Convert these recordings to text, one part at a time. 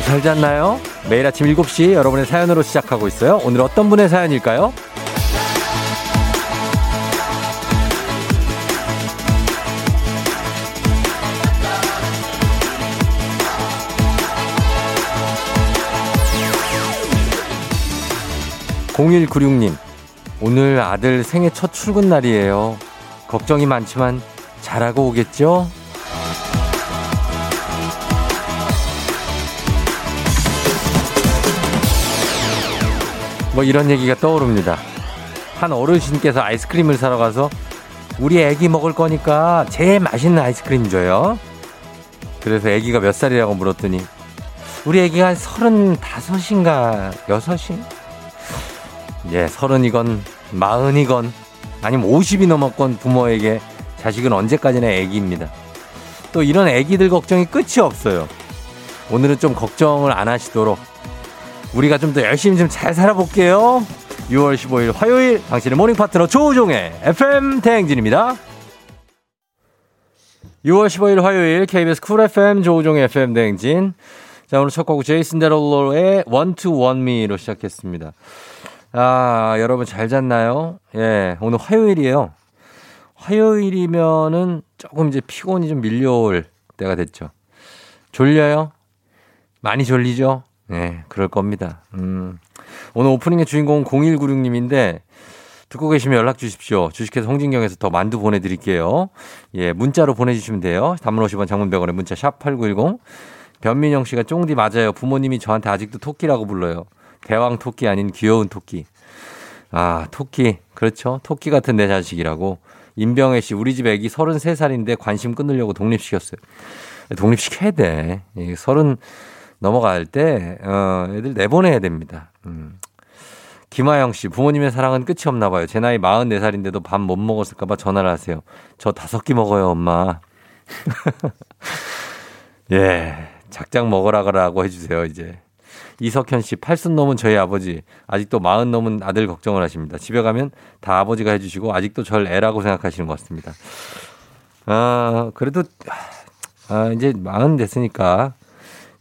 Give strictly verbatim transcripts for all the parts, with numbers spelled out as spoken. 여러분 잘 잤나요? 매일 아침 일곱 시 여러분의 사연으로 시작하고 있어요. 오늘 어떤 분의 사연일까요? 공일구육 님, 오늘 아들 생애 첫 출근 날이에요. 걱정이 많지만 잘하고 오겠죠? 뭐 이런 얘기가 떠오릅니다. 한 어르신께서 아이스크림을 사러 가서 우리 애기 먹을 거니까 제일 맛있는 아이스크림 줘요. 그래서 애기가 몇 살이라고 물었더니 우리 애기가 한 서른다섯인가 여섯인? 예, 서른이건 마흔이건 아니면 오십이 넘었건 부모에게 자식은 언제까지나 애기입니다. 또 이런 애기들 걱정이 끝이 없어요. 오늘은 좀 걱정을 안 하시도록 우리가 좀 더 열심히 좀 잘 살아볼게요. 유월 십오일 화요일 당신의 모닝 파트너 조우종의 에프엠 대행진입니다. 유월 십오일 화요일 케이비에스 쿨 에프엠 조우종의 에프엠 대행진. 자, 오늘 첫 곡은 제이슨 데롤로의 One to One Me로 시작했습니다. 아, 여러분 잘 잤나요? 예, 오늘 화요일이에요. 화요일이면은 조금 이제 피곤이 좀 밀려올 때가 됐죠. 졸려요? 많이 졸리죠? 네, 그럴 겁니다. 음, 오늘 오프닝의 주인공은 공일구육 님인데 듣고 계시면 연락 주십시오. 주식회사 홍진경에서 더 만두 보내드릴게요. 예, 문자로 보내주시면 돼요. 단문 오십 원, 장문 백 원에 문자 샵 팔구일공. 변민영 씨가 쫑디 맞아요. 부모님이 저한테 아직도 토끼라고 불러요. 대왕 토끼 아닌 귀여운 토끼. 아, 토끼. 그렇죠. 토끼 같은 내 자식이라고. 임병애 씨, 우리 집 애기 서른세 살인데 관심 끊으려고 독립시켰어요. 독립시켜야 돼. 예, 서른 넘어갈 때, 어, 애들 내보내야 됩니다. 음. 김하영 씨, 부모님의 사랑은 끝이 없나 봐요. 제 나이 마흔네 살인데도 밥 못 먹었을까봐 전화를 하세요. 저 다섯 끼 먹어요, 엄마. 예, 작작 먹으라고 해주세요, 이제. 이석현 씨, 팔순 넘은 저희 아버지, 아직도 마흔 넘은 아들 걱정을 하십니다. 집에 가면 다 아버지가 해주시고, 아직도 절 애라고 생각하시는 것 같습니다. 아, 그래도, 아, 이제 마흔 됐으니까.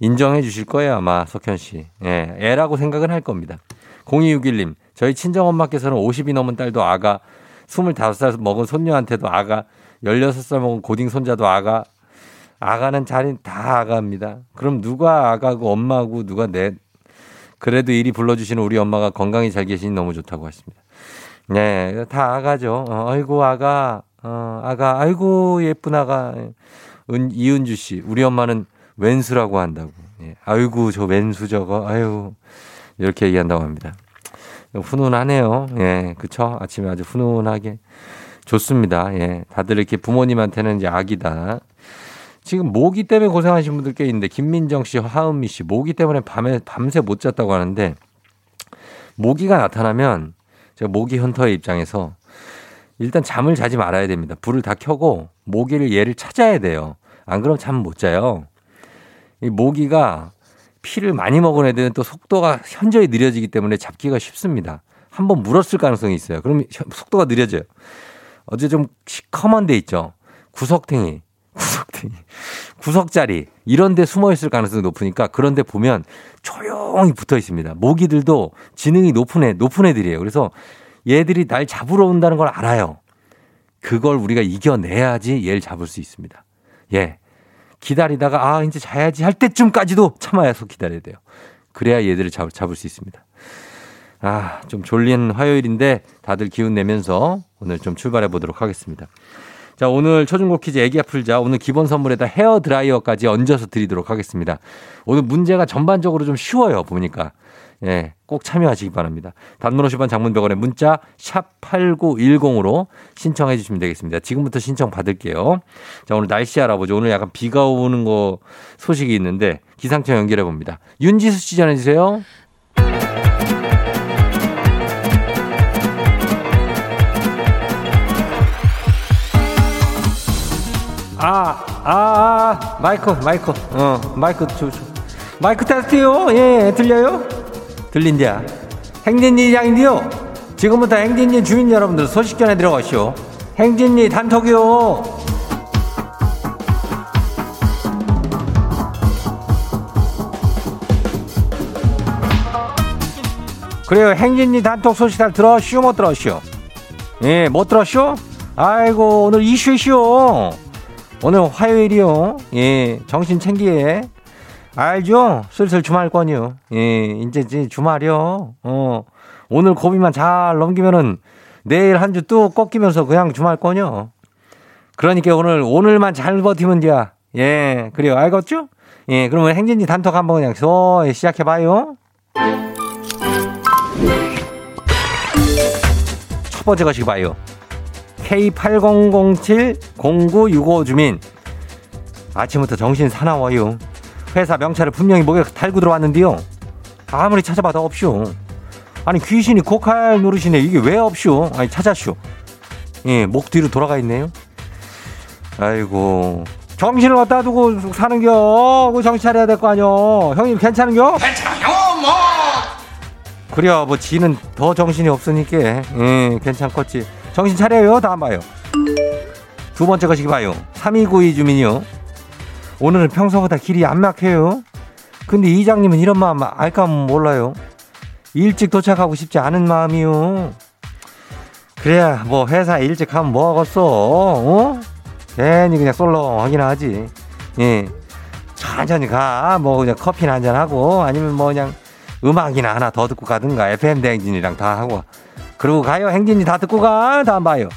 인정해 주실 거예요, 아마, 석현 씨. 예, 애라고 생각은 할 겁니다. 공이육일 님, 저희 친정엄마께서는 오십이 넘은 딸도 아가, 스물다섯 살 먹은 손녀한테도 아가, 열여섯 살 먹은 고딩 손자도 아가, 아가는 자린 다 아가입니다. 그럼 누가 아가고 엄마고 누가 내, 그래도 이리 불러주시는 우리 엄마가 건강히 잘 계시니 너무 좋다고 하십니다. 네, 다 아가죠. 어, 아이고, 아가, 어, 아가, 아이고, 예쁜 아가. 은, 이은주 씨, 우리 엄마는 왼수라고 한다고. 예. 아이고, 저 왼수 저거, 아유. 이렇게 얘기한다고 합니다. 훈훈하네요. 예, 그쵸? 아침에 아주 훈훈하게. 좋습니다. 예. 다들 이렇게 부모님한테는 이제 아기다. 지금 모기 때문에 고생하신 분들 꽤 있는데, 김민정 씨, 하은미 씨, 모기 때문에 밤에, 밤새 못 잤다고 하는데, 모기가 나타나면, 제가 모기 헌터의 입장에서, 일단 잠을 자지 말아야 됩니다. 불을 다 켜고, 모기를 얘를 찾아야 돼요. 안 그러면 잠 못 자요. 이 모기가 피를 많이 먹은 애들은 또 속도가 현저히 느려지기 때문에 잡기가 쉽습니다. 한번 물었을 가능성이 있어요. 그럼 속도가 느려져요. 어제 좀 시커먼 데 있죠. 구석탱이, 구석탱이, 구석자리 이런 데 숨어 있을 가능성이 높으니까 그런 데 보면 조용히 붙어 있습니다. 모기들도 지능이 높은 애, 높은 애들이에요. 그래서 얘들이 날 잡으러 온다는 걸 알아요. 그걸 우리가 이겨내야지 얘를 잡을 수 있습니다. 예. 기다리다가 아 이제 자야지 할 때쯤까지도 참아야서 기다려야 돼요. 그래야 얘들을 잡, 잡을 수 있습니다. 아, 좀 졸린 화요일인데 다들 기운 내면서 오늘 좀 출발해 보도록 하겠습니다. 자, 오늘 초중고 퀴즈 애기야 풀자. 오늘 기본 선물에다 헤어드라이어까지 얹어서 드리도록 하겠습니다. 오늘 문제가 전반적으로 좀 쉬워요. 보니까. 예, 꼭 참여하시기 바랍니다. 단문 오십 원 장문 백 원의 문자 샵 팔구일공으로 신청해 주시면 되겠습니다. 지금부터 신청 받을게요. 자, 오늘 날씨 알아보죠. 오늘 약간 비가 오는 거 소식이 있는데 기상청 연결해 봅니다. 윤지수 씨 전해 주세요. 아, 아, 아, 마이크, 마이크, 어, 마이크 줘, 줘. 마이크 테스트요. 예, 들려요? 들린디야. 행진리 장인데요. 지금부터 행진리 주민 여러분들 소식 전해 들어가시오. 행진리 단톡이요. 그래요. 행진이 단톡 소식 잘 들었슈? 못 들었슈? 예, 못 들었슈? 아이고, 오늘 이슈쇼. 오늘 화요일이요. 예, 정신 챙기에. 알죠? 슬슬 주말권이요. 예, 이제, 이제 주말이요. 어, 오늘 고비만 잘 넘기면은 내일 한 주 또 꺾이면서 그냥 주말권이요. 그러니까 오늘, 오늘만 잘 버티면 돼야. 예, 그래요. 알겠죠? 예, 그러면 행진지 단톡 한번 그냥 소 시작해봐요. 첫 번째 것이 봐요. 케이 팔공공칠 공구육오 주민. 아침부터 정신 사나워요. 회사 명찰을 분명히 목에 달고 들어왔는데요. 아무리 찾아봐도 없쇼. 아니 귀신이 고칼 노릇이네. 이게 왜 없쇼? 아니 찾았쇼. 예, 목 뒤로 돌아가 있네요. 아이고, 정신을 갖다 두고 사는겨. 그 정신 차려야 될 거 아뇨. 형님 괜찮은겨? 괜찮아요 뭐. 그래요. 뭐 지는 더 정신이 없으니까. 예, 괜찮겠지. 정신 차려요. 다음 봐요. 두 번째 것이 봐요. 삼이구이 주민이요. 오늘은 평소보다 길이 안 막혀요. 근데 이장님은 이런 마음 알까 몰라요. 일찍 도착하고 싶지 않은 마음이요. 그래야 뭐 회사 일찍 하면 뭐하겠어. 어? 괜히 그냥 솔렁하긴 하지. 예, 천천히 가. 뭐 그냥 커피나 한잔하고 아니면 뭐 그냥 음악이나 하나 더 듣고 가든가. 에프엠 대행진이랑 다 하고 그러고 가요. 행진이 다 듣고 가. 다음 봐요.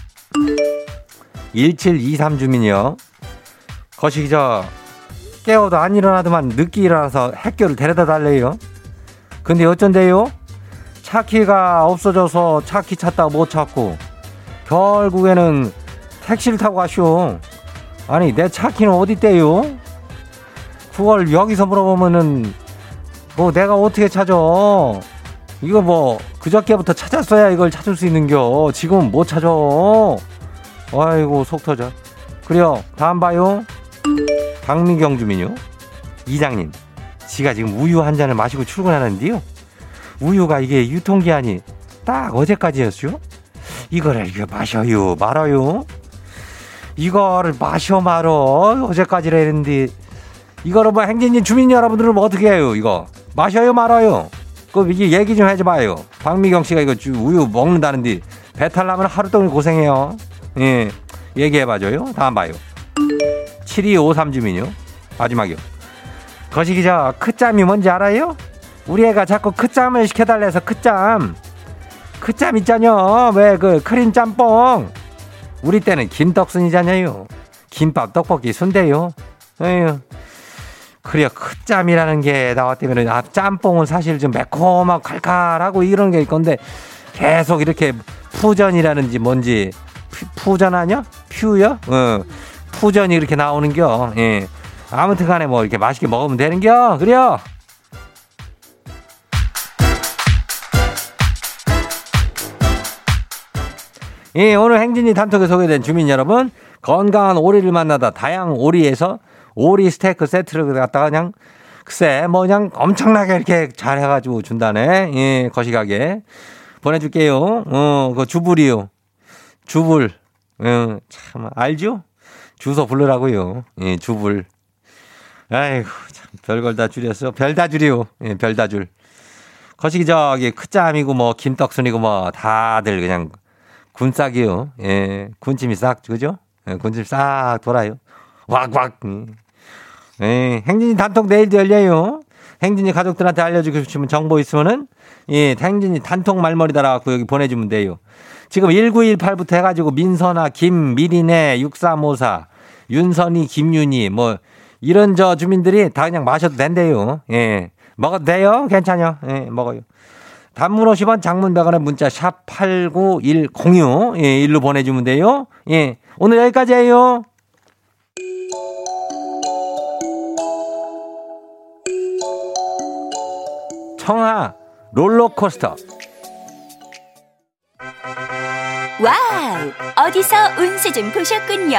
일칠이삼 주민이요. 거시기 저 깨워도 안 일어나더만 늦게 일어나서 학교를 데려다 달래요. 근데 어쩐대요? 차키가 없어져서 차키 찾다 못 찾고 결국에는 택시를 타고 가쇼. 아니 내 차키는 어디 있대요? 그걸 여기서 물어보면은 뭐 내가 어떻게 찾아? 이거 뭐 그저께부터 찾았어야 이걸 찾을 수 있는겨. 지금은 못 찾아. 아이고 속 터져. 그래요. 다음 봐요. 박미경 주민요. 이장님, 지가 지금 우유 한 잔을 마시고 출근하는데요. 우유가 이게 유통기한이 딱 어제까지였죠. 이거를 이거 마셔요 말아요. 이거를 마셔 말어. 어제까지라 했는데 이거를 뭐 행진님 주민 여러분들은 뭐 어떻게 해요? 이거 마셔요 말아요. 그 이게 얘기 좀 해줘봐요. 박미경 씨가 이거 우유 먹는다는데 배탈 나면 하루 동안 고생해요. 예, 얘기해봐줘요. 다음 봐요. 칠이오삼 주민요. 마지막이요. 거시기자, 크짬이 뭔지 알아요? 우리 애가 자꾸 크짬을 시켜달래서 크짬. 크짬 있잖여. 왜 그 크림 짬뽕. 우리 때는 김떡순이잖아요. 김밥, 떡볶이, 순대요. 에휴. 그래요. 크짬이라는 게 나왔다면 아, 짬뽕은 사실 좀 매콤하고 칼칼하고 이런 게 있건데 계속 이렇게 푸전이라는지 뭔지 퓨, 푸전하냐? 퓨요? 어. 푸전이 이렇게 나오는겨. 예. 아무튼 간에 뭐 이렇게 맛있게 먹으면 되는겨. 그래요. 예, 오늘 행진이 단톡에 소개된 주민 여러분, 건강한 오리를 만나다 다양 오리에서 오리 스테이크 세트를 갖다가 그냥 글쎄 뭐 그냥 엄청나게 이렇게 잘 해가지고 준다네. 예, 거시가게 보내줄게요. 어, 그 주불이요. 주불. 예, 참 알죠? 주소 부르라고요. 예, 주불. 아이고, 참, 별걸 다 줄였어. 별 다 줄이요. 예, 별 다 줄. 거시기 저기, 크짬이고, 뭐, 김떡순이고, 뭐, 다들 그냥 군싹이요. 예, 군침이 싹, 그죠? 예, 군침 싹 돌아요. 왁, 왁. 예, 행진이 단톡 내일도 열려요. 행진이 가족들한테 알려주고 싶으면 정보 있으면은, 예, 행진이 단톡 말머리 달아갖고 여기 보내주면 돼요. 지금 일구일팔부터 해가지고, 민선아, 김, 미리네, 육삼오사. 윤선이, 김윤이, 뭐, 이런 저 주민들이 다 그냥 마셔도 된대요. 예. 먹어도 돼요? 괜찮아요. 예, 먹어요. 단문 오십 원, 장문 백 원의 문자, 샵 팔구일공육. 예, 일로 보내주면 돼요. 예. 오늘 여기까지예요. 청하, 롤러코스터. 와우! 어디서 운세 좀 보셨군요.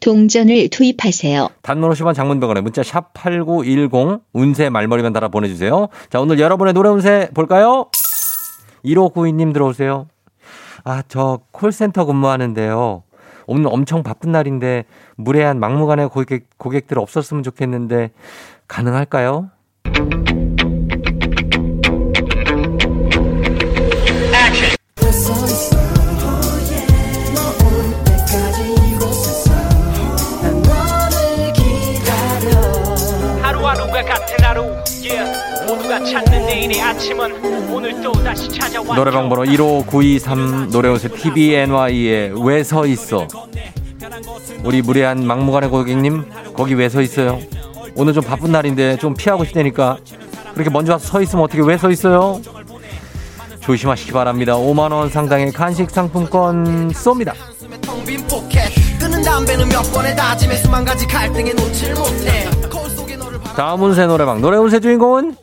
동전을 투입하세요. 단문 오십 원, 장문병원에 문자 샵 팔구일공, 운세 말머리만 달아 보내주세요. 자, 오늘 여러분의 노래 운세 볼까요? 일오구이 님 들어오세요. 아, 저 콜센터 근무하는데요. 오늘 엄청 바쁜 날인데 무례한 막무가내 고객, 고객들 없었으면 좋겠는데 가능할까요? 찾는 내일의 아침은 오늘 또 다시 찾아와. 노래방 번호 일오구이삼 노래운세 티비엔와이에 왜 서 있어. 우리 무례한 막무가내 고객님 거기 왜 서 있어요? 오늘 좀 바쁜 날인데 좀 피하고 싶다니까 그렇게 먼저 와서 서 있으면 어떻게 왜 서 있어요? 조심하시기 바랍니다. 오만 원 상당의 간식 상품권 쏩니다. 다음 운세 노래방 노래 운세 주인공은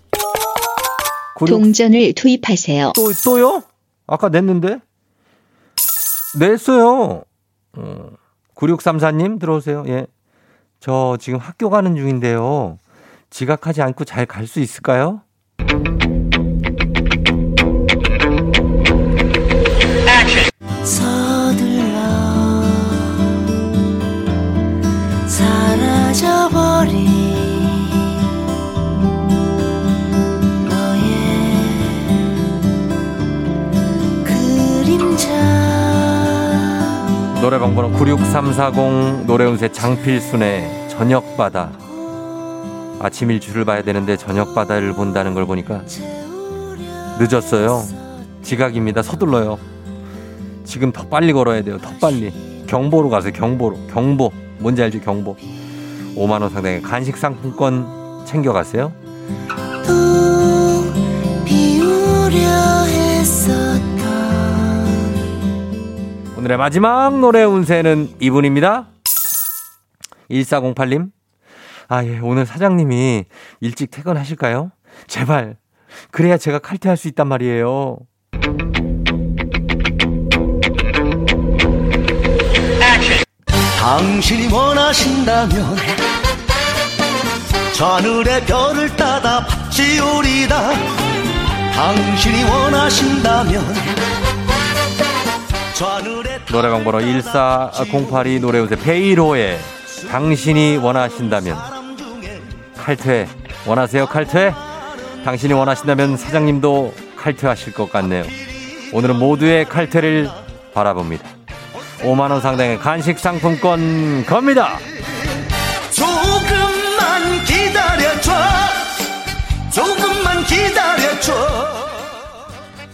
동전을 투입하세요. 또, 또요? 아까 냈는데? 냈어요. 어, 구육삼사 님 들어오세요. 예. 저 지금 학교 가는 중인데요. 지각하지 않고 잘 갈 수 있을까요? 서둘러 사라져버린 노래방 번호 구육삼사공 노래운세 장필순의 저녁바다. 아침 일출을 봐야 되는데 저녁바다를 본다는 걸 보니까 늦었어요. 지각입니다. 서둘러요. 지금 더 빨리 걸어야 돼요. 더 빨리. 경보로 가세요. 경보로. 경보. 뭔지 알죠? 경보. 오만 원 상당의 간식 상품권 챙겨가세요. 또 비우려 했어. 오늘의 마지막 노래 운세는 이분입니다. 일사공팔 님. 아, 예. 오늘 사장님이 일찍 퇴근하실까요? 제발. 그래야 제가 칼퇴할 수 있단 말이에요. 당신이 원하신다면 저 하늘의 별을 따다 밭지우리다. 당신이 원하신다면 노래방 번호 일사공팔이 노래운세 베이로의 당신이 원하신다면. 칼퇴 원하세요? 칼퇴? 당신이 원하신다면 사장님도 칼퇴하실 것 같네요. 오늘은 모두의 칼퇴를 바라봅니다. 오만 원 상당의 간식 상품권 겁니다. 조금만 기다려줘. 조금만 기다려줘.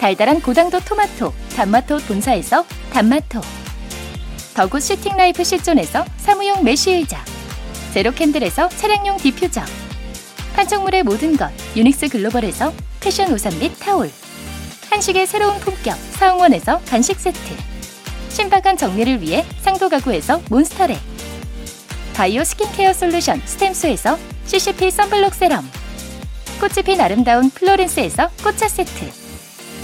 달달한 고당도 토마토, 단마토 본사에서 단마토, 더굿 시팅라이프 시존에서 사무용 메쉬의자, 제로캔들에서 차량용 디퓨저, 판촉물의 모든 것 유닉스 글로벌에서 패션 우산 및 타올, 한식의 새로운 품격 사홍원에서 간식 세트, 신박한 정리를 위해 상도 가구에서 몬스터랩, 바이오 스킨케어 솔루션 스템수에서 씨씨피 선블록 세럼, 꽃이 핀 아름다운 플로렌스에서 꽃차 세트,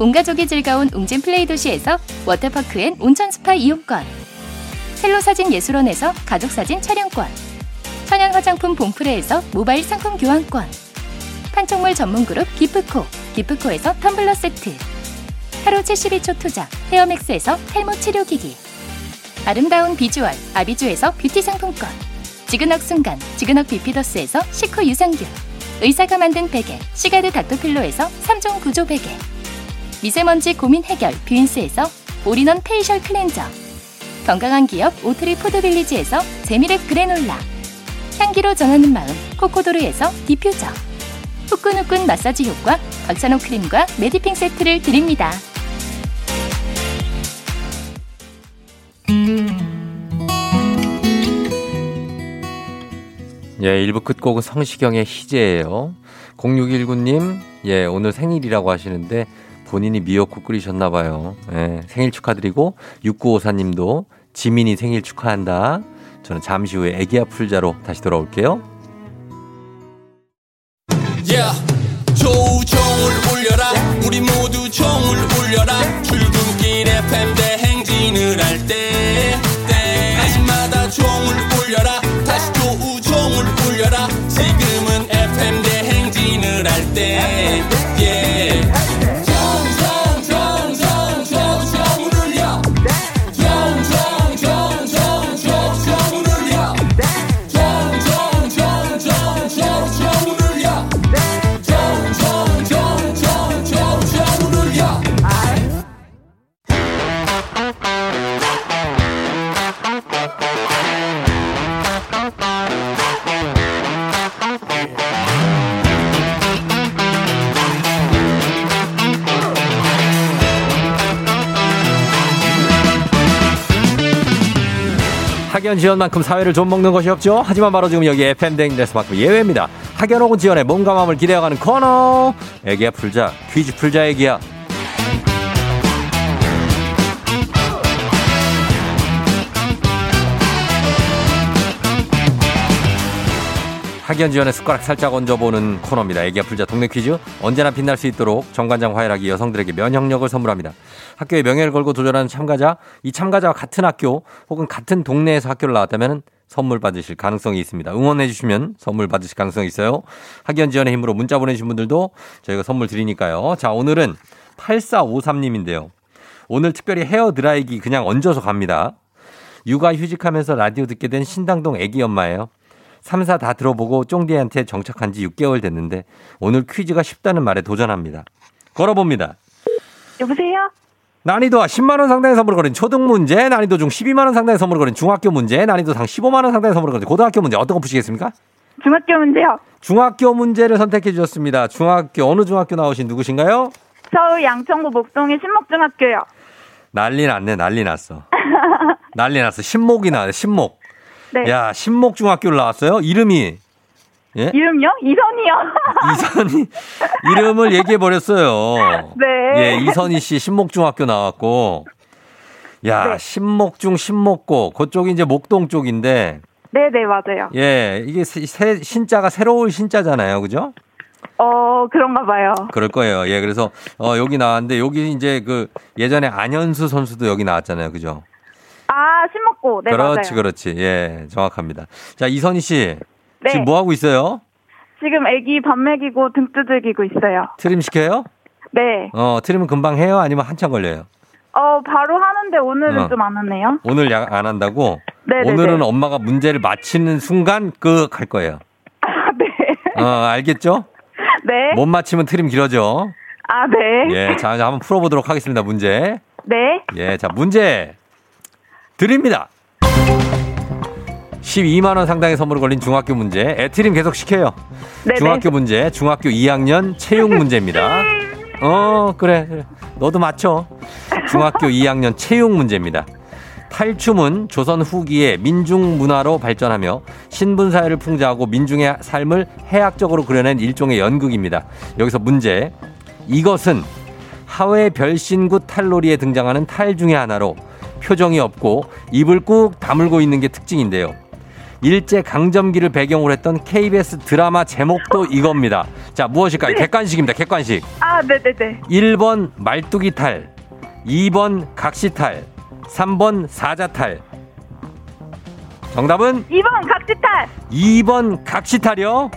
온가족이 즐거운 웅진플레이 도시에서 워터파크 앤 온천스파 이용권, 헬로사진예술원에서 가족사진 촬영권, 천연화장품 봉프레에서 모바일 상품 교환권, 판촉물 전문그룹 기프코, 기프코에서 텀블러 세트, 하루 칠십일 초 투자 헤어맥스에서 탈모 치료기기, 아름다운 비주얼 아비주에서 뷰티 상품권, 지그넉 순간 지그넉 비피더스에서 식후 유산균, 의사가 만든 베개 시가드 닥터필로에서 삼 종 구조 베개, 미세먼지 고민 해결 뷰인스에서 올인원 페이셜 클렌저, 건강한 기업 오트리 포드빌리지에서 재미랩 그래놀라, 향기로 정하는 마음 코코도르에서 디퓨저, 후끈후끈 마사지 효과 박찬호 크림과 메디핑 세트를 드립니다. 예, 일 부 끝곡은 성시경의 희재예요. 공육일구 님, 예, 오늘 생일이라고 하시는데 본인이 미역국 끓이셨나 봐요. 예, 생일 축하드리고 육구오사 님도 지민이 생일 축하한다. 저는 잠시 후에 애기야 풀자로 다시 돌아올게요. Yeah, 조우종을 울려라. Yeah. 우리 모두 종을 울려라. Yeah. 출근길 에프엠 대행진을 할 때 때마다 종을 울려라. 다시 조우종을 울려라. 지금은 에프엠 대행진을 할 때 yeah. 학연 지연만큼 사회를 좀 먹는 것이 없죠. 하지만 바로 지금 여기 에프엠 대행진에서만큼 예외입니다. 학연 혹은 지연의 몸과 마음을 기대어가는 코너. 애기야 풀자. 퀴즈 풀자 애기야. 학연 지연의 숟가락 살짝 얹어보는 코너입니다. 애기야 풀자 동네 퀴즈. 언제나 빛날 수 있도록 정관장 화이락이 여성들에게 면역력을 선물합니다. 학교의 명예를 걸고 도전하는 참가자, 이 참가자와 같은 학교 혹은 같은 동네에서 학교를 나왔다면 선물 받으실 가능성이 있습니다. 응원해 주시면 선물 받으실 가능성이 있어요. 학연 지원의 힘으로 문자 보내주신 분들도 저희가 선물 드리니까요. 자, 오늘은 팔사오삼 님인데요. 오늘 특별히 헤어드라이기 그냥 얹어서 갑니다. 육아 휴직하면서 라디오 듣게 된 신당동 애기 엄마예요. 삼 사 다 들어보고 쫑디한테 정착한 지 육 개월 됐는데 오늘 퀴즈가 쉽다는 말에 도전합니다. 걸어봅니다. 여보세요? 난이도와 십만 원 상당의 선물을 거린 초등 문제, 난이도 중 십이만 원 상당의 선물을 거린 중학교 문제, 난이도 상 십오만 원 상당의 선물을 거린 고등학교 문제, 어떤 거 푸시겠습니까? 중학교 문제요. 중학교 문제를 선택해 주셨습니다. 중학교, 어느 중학교 나오신 누구신가요? 서울 양천구 목동의 신목중학교요. 난리 났네, 난리 났어. 난리 났어. 신목이 나네, 신목. 네. 야, 신목중학교를 나왔어요? 이름이. 예? 이름요? 이선희요. 이선희 이름을 얘기해 버렸어요. 네. 예, 이선희 씨 신목중학교 나왔고, 야 네. 신목중 신목고 그쪽이 이제 목동 쪽인데. 네네 네, 맞아요. 예, 이게 새, 신자가 새로울 신자잖아요, 그죠? 어 그런가 봐요. 그럴 거예요. 예, 그래서 어, 여기 나왔는데 여기 이제 그 예전에 안현수 선수도 여기 나왔잖아요, 그죠? 아 신목고. 네 그렇지, 맞아요. 그렇지 그렇지. 예, 정확합니다. 자 이선희 씨. 네. 지금 뭐 하고 있어요? 지금 애기 밥 먹이고 등 두들기고 있어요. 트림 시켜요? 네. 어, 트림은 금방 해요? 아니면 한참 걸려요? 어, 바로 하는데 오늘은 어. 좀 안 하네요. 오늘 야, 안 한다고? 네. 오늘은 엄마가 문제를 맞히는 순간 끄 갈 거예요. 아, 네. 어, 알겠죠? 네. 못 맞히면 트림 길어져. 아, 네. 예, 자, 한번 풀어보도록 하겠습니다. 문제. 네. 예, 자, 문제 드립니다. 십이만 원 상당의 선물을 걸린 중학교 문제. 애트림 계속 시켜요. 네네. 중학교 문제. 중학교 이 학년 체육 문제입니다. 어 그래, 그래. 너도 맞춰. 중학교 이 학년 체육 문제입니다. 탈춤은 조선 후기에 민중 문화로 발전하며 신분사회를 풍자하고 민중의 삶을 해학적으로 그려낸 일종의 연극입니다. 여기서 문제. 이것은 하회 별신구 탈놀이에 등장하는 탈 중에 하나로 표정이 없고 입을 꾹 다물고 있는 게 특징인데요. 일제 강점기를 배경으로 했던 케이비에스 드라마 제목도 이겁니다. 자, 무엇일까요? 네. 객관식입니다. 객관식. 아, 네네네. 일 번 말뚝이 탈, 이 번 각시 탈, 삼 번 사자 탈. 정답은? 이 번 각시 탈. 이 번 각시 탈이요?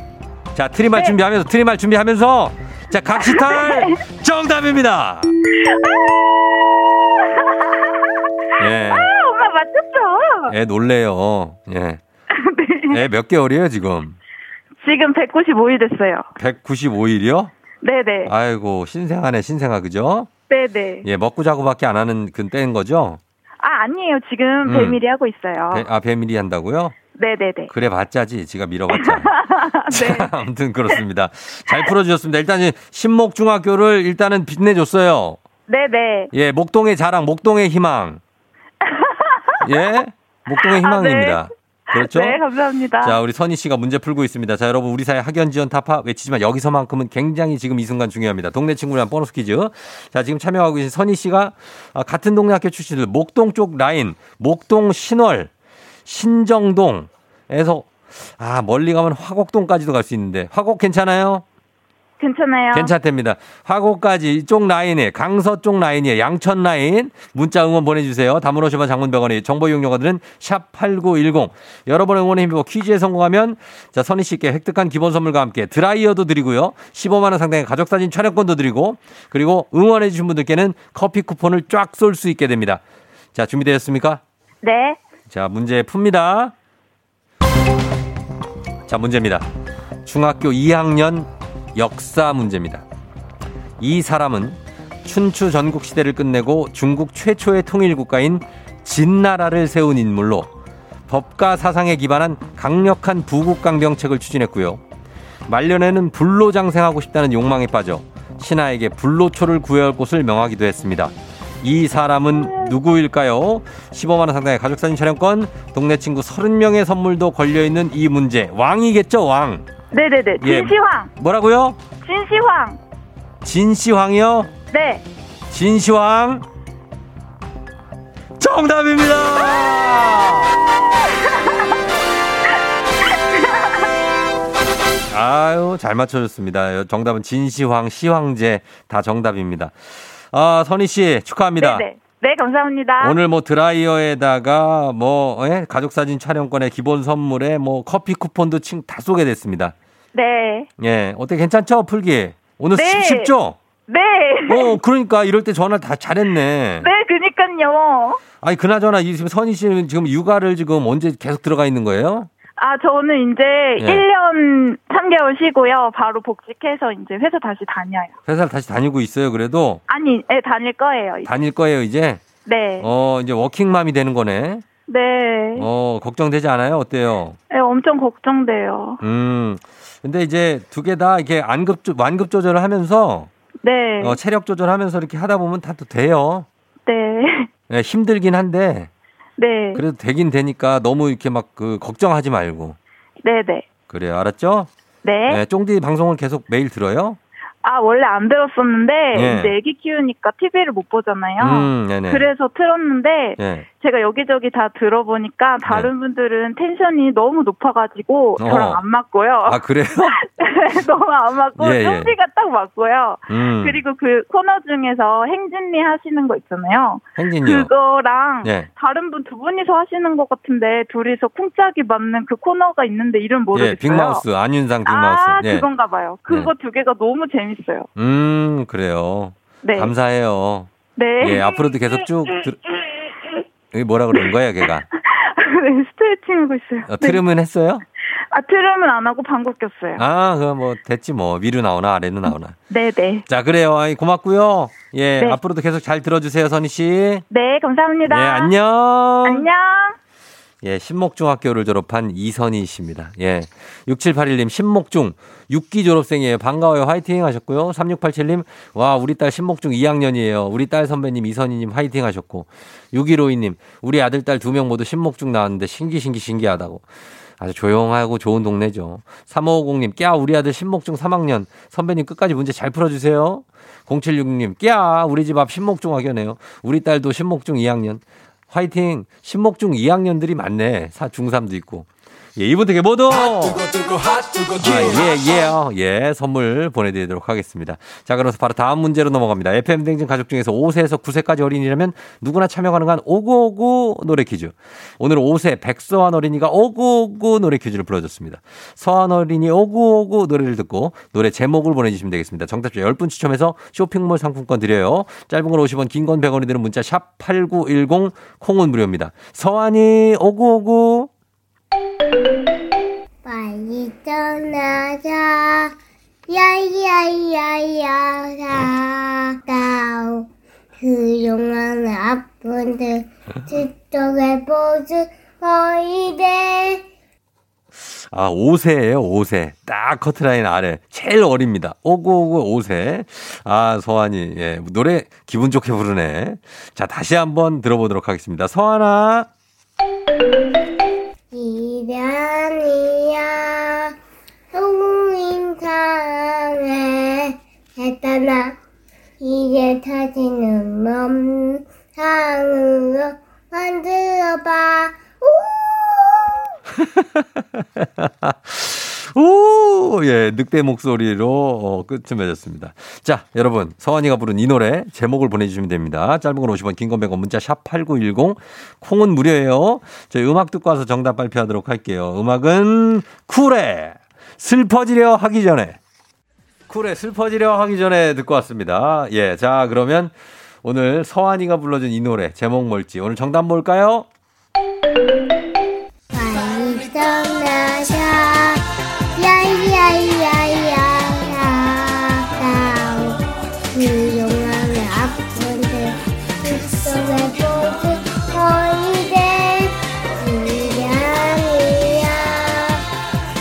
자, 트림할 네. 준비하면서, 트림할 준비하면서. 자, 각시 탈. 정답입니다. 맞췄어. 애 놀래요. 예. 네. 애 몇 개월이에요 지금? 지금 백구십오 일 됐어요. 백구십오 일이요? 네네. 아이고 신생아네 신생아 그죠? 네네. 예 먹고 자고밖에 안 하는 그 때인 거죠? 아 아니에요 지금 배밀이 음. 하고 있어요. 배, 아 배밀이 한다고요? 네네네. 그래 봤자지 지가 밀어봤자. 네. 자, 아무튼 그렇습니다. 잘 풀어주셨습니다. 일단 신목중학교를 일단은 빛내줬어요. 네네. 예 목동의 자랑 목동의 희망. 예 목동의 희망입니다. 아, 네. 그렇죠? 네, 감사합니다. 자, 우리 선희 씨가 문제 풀고 있습니다. 자, 여러분 우리 사회 학연 지원 타파 외치지만 여기서만큼은 굉장히 지금 이 순간 중요합니다. 동네 친구랑 보너스 퀴즈. 자, 지금 참여하고 계신 선희 씨가 같은 동네 학교 출신들 목동 쪽 라인, 목동 신월, 신정동에서 아 멀리 가면 화곡동까지도 갈 수 있는데 화곡 괜찮아요? 괜찮아요. 괜찮답니다. 화곡까지 이쪽 라인에 강서 쪽 라인에 양천 라인 문자 응원 보내주세요. 다문호시바 장문병원의 정보 이용료가들은 샵 팔구일공. 여러분의 응원의 힘입어 퀴즈에 성공하면 자 선희 씨께 획득한 기본 선물과 함께 드라이어도 드리고요. 십오만 원 상당의 가족사진 촬영권도 드리고 그리고 응원해 주신 분들께는 커피 쿠폰을 쫙 쏠 수 있게 됩니다. 자 준비되셨습니까? 네. 자 문제 풉니다. 자 문제입니다. 중학교 이 학년 역사 문제입니다. 이 사람은 춘추 전국시대를 끝내고 중국 최초의 통일국가인 진나라를 세운 인물로 법과 사상에 기반한 강력한 부국강병책을 추진했고요. 말년에는 불로장생하고 싶다는 욕망에 빠져 신하에게 불로초를 구해올 곳을 명하기도 했습니다. 이 사람은 누구일까요? 십오만 원 상당의 가족사진 촬영권, 동네 친구 삼십 명의 선물도 걸려있는 이 문제. 왕이겠죠, 왕. 네네네. 진시황. 예. 뭐라고요? 진시황. 진시황이요? 네. 진시황 정답입니다. 아유 잘 맞춰줬습니다. 정답은 진시황, 시황제 다 정답입니다. 아 선희 씨 축하합니다. 네네. 네, 감사합니다. 오늘 뭐 드라이어에다가 뭐 예? 가족사진 촬영권에 기본 선물에 뭐 커피 쿠폰도 칭 다 쏘게 됐습니다. 네. 예, 어때 괜찮죠 풀기? 오늘 네. 쉽죠? 네. 어, 그러니까 이럴 때 전화 다 잘했네. 네, 그러니까요. 아니 그나저나 이 지금 선희 씨는 지금 육아를 지금 언제 계속 들어가 있는 거예요? 아, 저는 이제 예. 일 년 삼 개월 쉬고요. 바로 복직해서 이제 회사 다시 다녀요. 회사를 다시 다니고 있어요, 그래도? 아니, 네, 다닐 거예요. 이제. 다닐 거예요, 이제? 네. 어, 이제 워킹맘이 되는 거네? 네. 어, 걱정되지 않아요? 어때요? 네, 엄청 걱정돼요. 음. 근데 이제 두 개 다 이렇게 안급, 완급 조절을 하면서 네. 어, 체력 조절하면서 이렇게 하다 보면 다 또 돼요. 네. 네. 힘들긴 한데. 네. 그래도 되긴 되니까 너무 이렇게 막 그 걱정하지 말고. 네네. 그래요. 알았죠? 네. 네. 쫑디 방송을 계속 매일 들어요? 아 원래 안 들었었는데 네. 이제 애기 키우니까 티비를 못 보잖아요. 음, 네네. 그래서 틀었는데 네. 제가 여기저기 다 들어보니까 다른 네. 분들은 텐션이 너무 높아가지고 어. 저랑 안 맞고요. 아 그래요? 너무 안 맞고 쫑디가 딱 맞고요. 음. 그리고 그 코너 중에서 행진리 하시는 거 있잖아요. 행진리요? 그거랑 네. 다른 분 두 분이서 하시는 것 같은데 둘이서 쿵짝이 맞는 그 코너가 있는데 이름 모르겠어요. 예, 빅마우스 안윤상 빅마우스. 아 예. 그건가 봐요. 그거 네. 두 개가 너무 재밌어요. 있어요. 음 그래요. 네. 감사해요. 네. 예 앞으로도 계속 쭉. 들... 여기 뭐라 그러는 거야 걔가? 네, 스트레칭하고 있어요. 어, 트름은 네. 했어요? 아 트름은 안 하고 방귀 꼈어요. 아 그럼 뭐 됐지 뭐 위로 나오나 아래로 나오나. 네네. 자 그래요. 아이, 고맙고요. 예 네. 앞으로도 계속 잘 들어주세요 선희 씨. 네 감사합니다. 예 안녕. 안녕. 예, 신목중학교를 졸업한 이선희 씨입니다. 예. 육칠팔일 님, 신목중, 육 기 졸업생이에요. 반가워요. 화이팅 하셨고요. 삼육팔칠 님, 와, 우리 딸 신목중 이 학년이에요. 우리 딸 선배님, 이선희님 화이팅 하셨고. 육일오이 님, 우리 아들, 딸 두 명 모두 신목중 나왔는데 신기, 신기, 신기하다고. 아주 조용하고 좋은 동네죠. 삼오오공 님, 깨야, 우리 아들 신목중 삼 학년. 선배님 끝까지 문제 잘 풀어주세요. 공칠육육 님, 깨야, 우리 집 앞 신목중 학교네요. 우리 딸도 신목중 이 학년. 화이팅! 신목중 이 학년들이 많네. 중삼도 있고. 예, 이분들께 모두 아, 예, 예, 예, 선물 보내드리도록 하겠습니다. 자, 그래서 바로 다음 문제로 넘어갑니다. 에프엠 댕진 가족 중에서 오 세에서 구 세까지 어린이라면 누구나 참여 가능한 오구오구 노래 퀴즈. 오늘 오 세 백서한 어린이가 오구오구 노래 퀴즈를 불러줬습니다. 서한 어린이 오구오구 노래를 듣고 노래 제목을 보내주시면 되겠습니다. 정답자 열 분 추첨해서 쇼핑몰 상품권 드려요. 짧은 건 오십 원, 긴 건 백 원이 드는 문자 샵 팔구일공, 콩은 무료입니다. 서한이 오구오구. 빨리 떠나자 야야야야 나다오 그동안 아픈 듯 지독해 보지 어이대. 아, 오 세예요, 오 세. 딱 커트라인 아래. 제일 어립니다. 오구오구 오 세. 아, 서한이. 예, 노래 기분 좋게 부르네. 자, 다시 한번 들어보도록 하겠습니다. 서한아. 이란이야, 소인상에 했다나, 이제 다시는 몸상으로 만들어봐. 오, 예, 늑대 목소리로 어, 끝을 맺었습니다. 자, 여러분, 서한이가 부른 이 노래 제목을 보내주시면 됩니다. 짧은 건 오십 원, 긴 건 백 원, 문자 샵 팔구일공, 콩은 무료예요. 저희 음악 듣고 와서 정답 발표하도록 할게요. 음악은 쿨에 슬퍼지려 하기 전에. 쿨에 슬퍼지려 하기 전에 듣고 왔습니다. 예, 자, 그러면 오늘 서한이가 불러준 이 노래 제목 뭘지, 오늘 정답 뭘까요? 떠나자 야야야야야 그동안 아픈데 입속에 보지 거이대 이야이야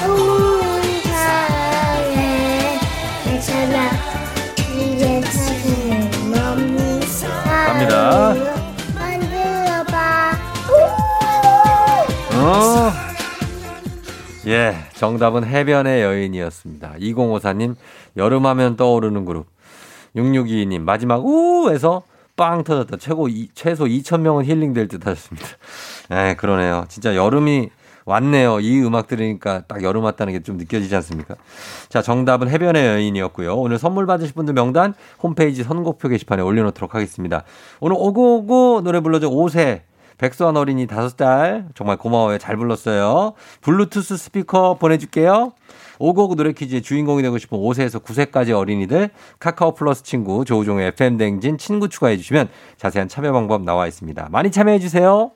우울하네 괜찮아 이제 다시는 몸이 갑니다. 만들어봐. 어. 예, 정답은 해변의 여인이었습니다. 이공오사 님, 여름하면 떠오르는 그룹. 육육이이 님, 마지막 우에서 빵 터졌다. 최고 이, 최소 이천 명은 힐링될 듯 하셨습니다. 에, 그러네요. 진짜 여름이 왔네요. 이 음악 들으니까 딱 여름 왔다는 게 좀 느껴지지 않습니까? 자, 정답은 해변의 여인이었고요. 오늘 선물 받으실 분들 명단 홈페이지 선곡표 게시판에 올려놓도록 하겠습니다. 오늘 오구오구 노래 불러줘 오 세. 백수한 어린이 다섯 달 정말 고마워요. 잘 불렀어요. 블루투스 스피커 보내줄게요. 오구오구 노래 퀴즈의 주인공이 되고 싶은 오 세에서 구 세까지 어린이들 카카오 플러스 친구 조우종의 에프엠 댕진 친구 추가해 주시면 자세한 참여 방법 나와 있습니다. 많이 참여해 주세요.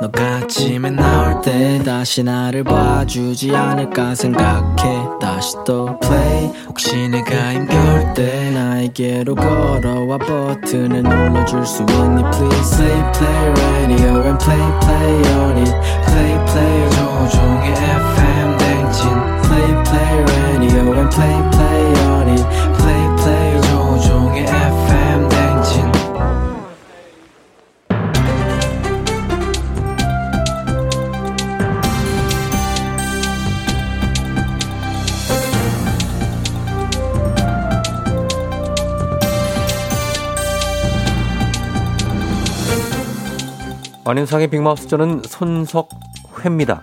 너가 아침에 나올 때 다시 나를 봐주지 않을까 생각해. 다시 또 play. 혹시 내가 힘겨울 때 나에게로 걸어와 버튼을 눌러줄 수 있니 please. Play play radio and play play on it. Play play 조종의 에프엠 댕진. Play play radio and play play on it. Play play 조종의 에프엠 댕진. 안윤상의 빅마우스, 저는 손석회입니다.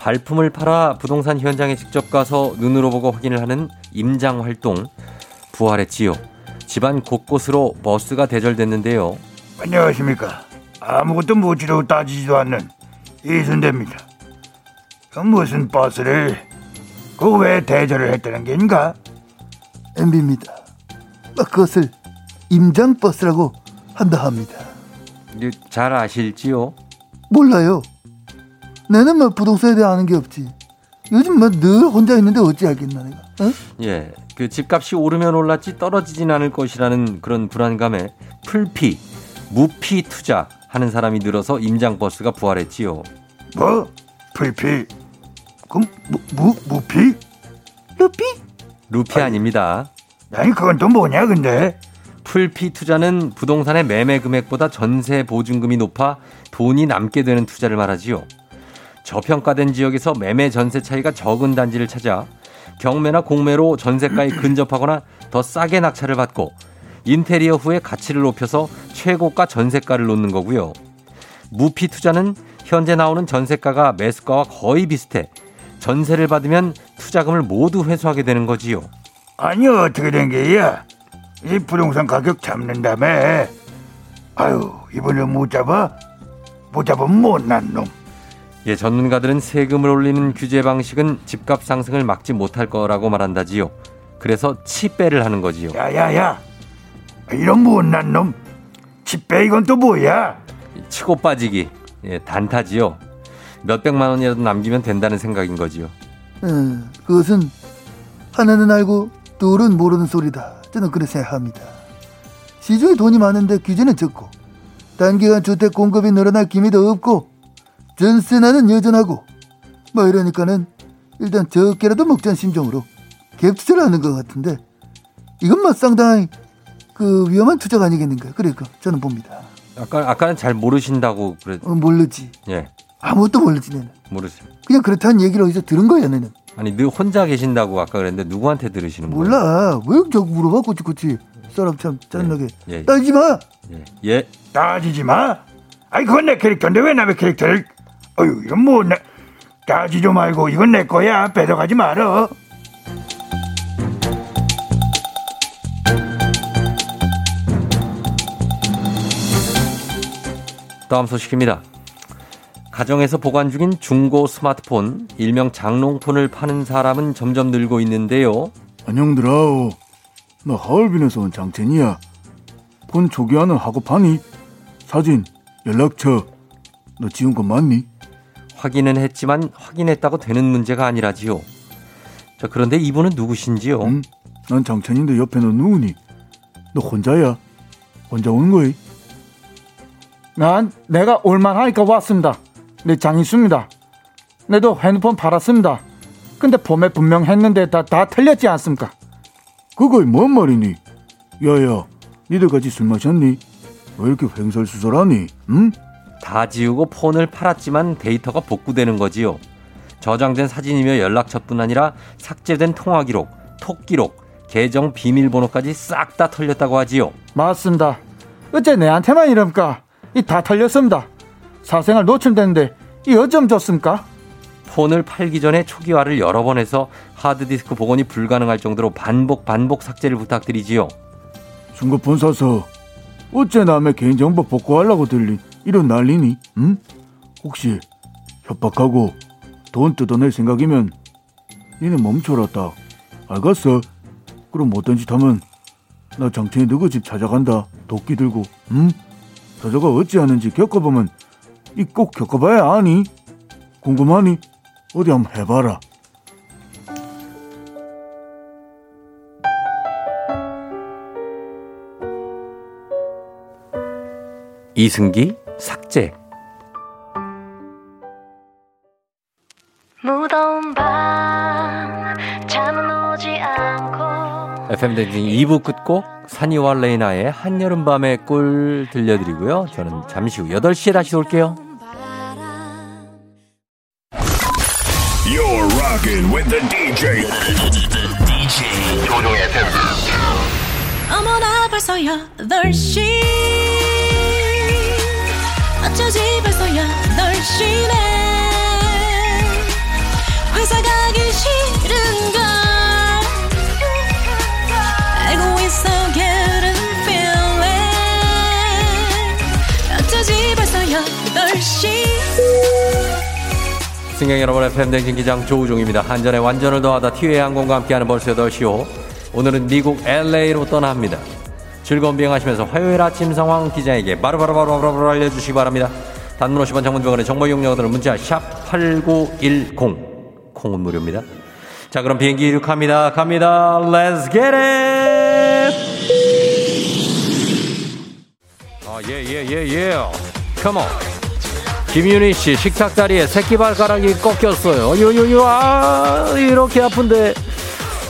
발품을 팔아 부동산 현장에 직접 가서 눈으로 보고 확인을 하는 임장활동 부활했지요. 집안 곳곳으로 버스가 대절됐는데요. 안녕하십니까. 아무것도 묻지도 따지지도 않는 이순대입니다. 무슨 버스를 그 왜 대절을 했다는 게인가? 엠비입니다. 그것을 임장버스라고 한다 합니다. 잘 아실지요? 몰라요. 나는 뭐 부동산에 대해 아는 게 없지. 요즘 뭐 늘 혼자 있는데 어찌 알겠나 내가. 어? 예, 그 집값이 오르면 올랐지 떨어지진 않을 것이라는 그런 불안감에 풀피, 무피 투자하는 사람이 늘어서 임장버스가 부활했지요. 뭐? 풀피? 그럼 무, 무, 무피? 루피? 루피 아니, 아닙니다. 아니 그건 또 뭐냐 근데? 풀피 투자는 부동산의 매매 금액보다 전세 보증금이 높아 돈이 남게 되는 투자를 말하지요. 저평가된 지역에서 매매 전세 차이가 적은 단지를 찾아 경매나 공매로 전세가에 근접하거나 더 싸게 낙찰을 받고 인테리어 후에 가치를 높여서 최고가 전세가를 놓는 거고요. 무피 투자는 현재 나오는 전세가가 매수가와 거의 비슷해 전세를 받으면 투자금을 모두 회수하게 되는 거지요. 아니 어떻게 된 게야? 이 부동산 가격 잡는다며. 아유 이번에 못 잡아? 못 잡으면 못난 놈. 예, 전문가들은 세금을 올리는 규제 방식은 집값 상승을 막지 못할 거라고 말한다지요. 그래서 치빼를 하는 거지요. 야야야 이런 못난 놈. 치빼 이건 또 뭐야? 치고 빠지기. 예, 단타지요. 몇백만 원이라도 남기면 된다는 생각인 거지요. 음, 그것은 하나는 알고 둘은 모르는 소리다. 저는 그렇게 생각합니다. 시중에 돈이 많은데 규제는 적고 단기간 주택 공급이 늘어날 기미도 없고 전세난은 여전하고 뭐 이러니까는 일단 적게라도 먹자는 심정으로 갭투자를 하는 것 같은데 이건 뭐 상당히 그 위험한 투자가 아니겠는가. 그러니까 저는 봅니다. 아까, 아까는 잘 모르신다고 그랬... 어, 모르지. 예. 아무것도 모르지 내는. 모르지. 그냥 그렇다는 얘기를 어디서 들은 거야 내는. 아니 늘 혼자 계신다고 아까 그랬는데 누구한테 들으시는 거예요? 몰라. 왜 자꾸 물어봐 꼬치꼬치. 사람 참 짜증나게. 예. 예. 따지지 마. 예. 예. 따지지 마? 아니 그건 내 캐릭터인데 왜 남의 캐릭터를. 어휴 이건 뭐 내... 따지지 말고 이건 내 거야. 뺏어가지 말어. 다음 소식입니다. 가정에서 보관 중인 중고 스마트폰, 일명 장롱폰을 파는 사람은 점점 늘고 있는데요. 안녕들아. 나 하얼빈에서 온 장첸이야. 폰 조교하는 학업 하니? 사진, 연락처. 너 지운 거 맞니? 확인은 했지만 확인했다고 되는 문제가 아니라지요. 자, 그런데 이분은 누구신지요? 음, 난 장첸인데 옆에 너 누구니? 너 혼자야? 혼자 오는 거야? 난 내가 올만하니까 왔습니다. 네 장인수입니다. 내도 핸드폰 팔았습니다. 근데 봄에 분명 했는데 다, 다 틀렸지 않습니까? 그거 뭔 말이니? 야야 니들 같이 술 마셨니? 왜 이렇게 횡설수설하니? 응? 다 지우고 폰을 팔았지만 데이터가 복구되는 거지요. 저장된 사진이며 연락처뿐 아니라 삭제된 통화기록, 톡기록, 계정 비밀번호까지 싹 다 털렸다고 하지요. 맞습니다. 어째 내한테만 이럽니까? 이 다 털렸습니다. 사생활 노출됐는데 이 어쩜 좋습니까? 폰을 팔기 전에 초기화를 여러 번 해서 하드디스크 복원이 불가능할 정도로 반복 반복 삭제를 부탁드리지요. 중고폰 사서 어째 남의 개인정보 복구하려고 들린 이런 난리니? 응? 혹시 협박하고 돈 뜯어낼 생각이면 니네 멈춰라 딱. 알겠어? 그럼 못된 짓 하면 나 장첸이 너희 집 찾아간다. 도끼 들고. 응? 저자가 어찌하는지 겪어보면 이 꼭 겪어봐야 아니? 궁금하니? 어디 한번 해봐라. 이승기 삭제. 무더운 밤 잠은 오지 않고 에프엠 대진 이 부 끝곡 산이와 레이나의 한여름밤의 꿀 들려드리고요. 저는 잠시 후 여덟 시에 다시 올게요. You're rocking with the 디제이. 디제이. 조종의 에프엠. 어머나 벌써 여덟 시. 어쩌지 벌써 여덟 시네. 회사 가기 싫은가. 승객 여러분, 에프엠 대진기장 조우종입니다. 한전의 완전을 더하다 티웨이 항공과 함께하는 벌써 여덟 시요. 오늘은 미국 엘에이로 떠납니다. 즐거운 비행하시면서 화요일 아침 상황 기장에게 바로바로바로바로 알려주시기 바랍니다. 단문 오십 원 장문병원의 정보 이용료들은 문자 샵 팔구일공. 콩은 무료입니다. 자, 그럼 비행기 이륙합니다. 갑니다. Let's get it! 아, 예, 예, 예, 예. Come on. 김윤희 씨, 식탁다리에 새끼발가락이 꺾였어요. 요요요, 아, 이렇게 아픈데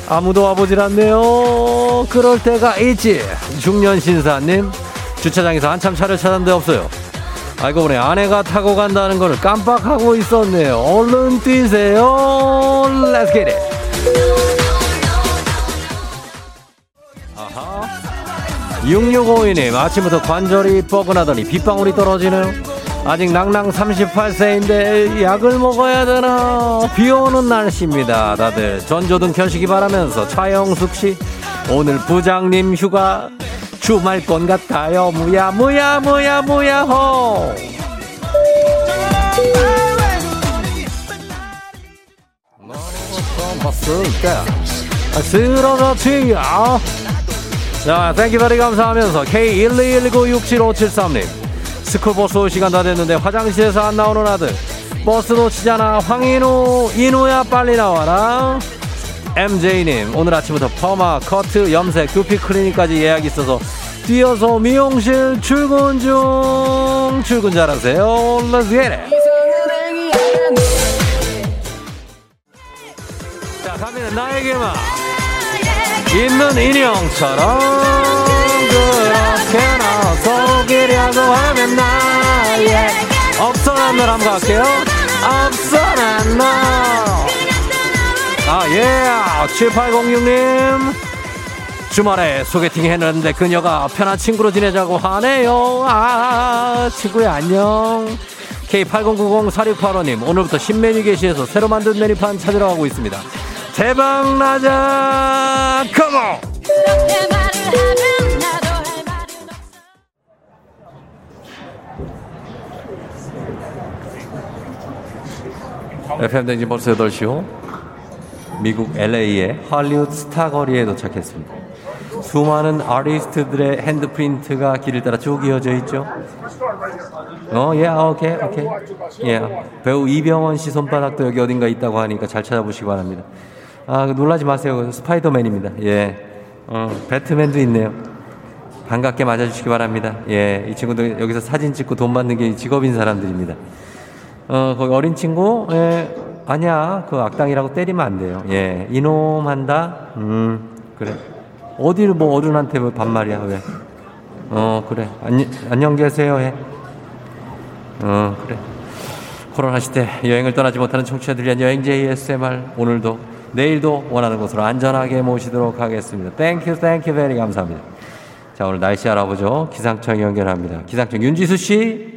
아무도 와보질 않네요. 그럴 때가 있지. 중년신사님, 주차장에서 한참 차를 찾았는데 없어요. 알고 보니 아내가 타고 간다는 걸 깜빡하고 있었네요. 얼른 뛰세요. Let's get it. 아하. 육육오이님, 아침부터 관절이 뻐근하더니 빗방울이 떨어지네요. 아직 낭낭 서른여덟 세인데 약을 먹어야 되나. 비오는 날씨입니다. 다들 전조등 켜시기 바라면서 차영숙씨 오늘 부장님 휴가 주말권 같아요. 무야 무야 무야 무야 호. 쓰러졌지요. 자, 땡큐베리 감사하면서 케이 일이일구육칠오칠삼님 스쿨버스 시간 다 됐는데 화장실에서 안 나오는 아들 버스 놓치잖아. 황인우 인우야 빨리 나와라. 엠제이님 오늘 아침부터 퍼마 커트 염색 두피 클리닉까지 예약 있어서 뛰어서 미용실 출근 중. 출근 잘하세요. Let's get it. 자, 가면 나에게만 있는 인형처럼 그렇게나 속이려고 하면 나의 없어난 널 한번 갈게요. 없어난 널. 아, 예, 칠팔공육님 주말에 소개팅 했는데 그녀가 편한 친구로 지내자고 하네요. 아, 친구야 안녕. 케이 팔공구공사육팔오님 오늘부터 신메뉴 게시에서 새로 만든 메뉴판 찾으러 가고 있습니다. 대박나자 컴온. 에프엠 댕진 벌써 여덟 시요. 미국 엘에이의 할리우드 스타 거리에 도착했습니다. 수많은 아티스트들의 핸드프린트가 길을 따라 쭉 이어져 있죠. 어, 예, 오케이, 오케이. 예, 배우 이병헌 씨 손바닥도 여기 어딘가 있다고 하니까 잘 찾아보시기 바랍니다. 아, 놀라지 마세요. 스파이더맨입니다. 예, 어, 배트맨도 있네요. 반갑게 맞아주시기 바랍니다. 예, 이 친구들 여기서 사진 찍고 돈 받는 게 직업인 사람들입니다. 어, 거기 어린 친구, 예. 아니야, 그 악당이라고 때리면 안 돼요. 예, 이놈 한다. 음, 그래. 어디를 뭐 어른한테 왜 반말이야 왜? 어, 그래. 안녕 안녕 계세요 해. 어, 그래. 코로나 시대 여행을 떠나지 못하는 청취자들 위한 여행지 에이에스엠알 오늘도 내일도 원하는 곳으로 안전하게 모시도록 하겠습니다. 땡큐 땡큐 베리 감사합니다. 자, 오늘 날씨 알아보죠. 기상청 연결합니다. 기상청 윤지수 씨.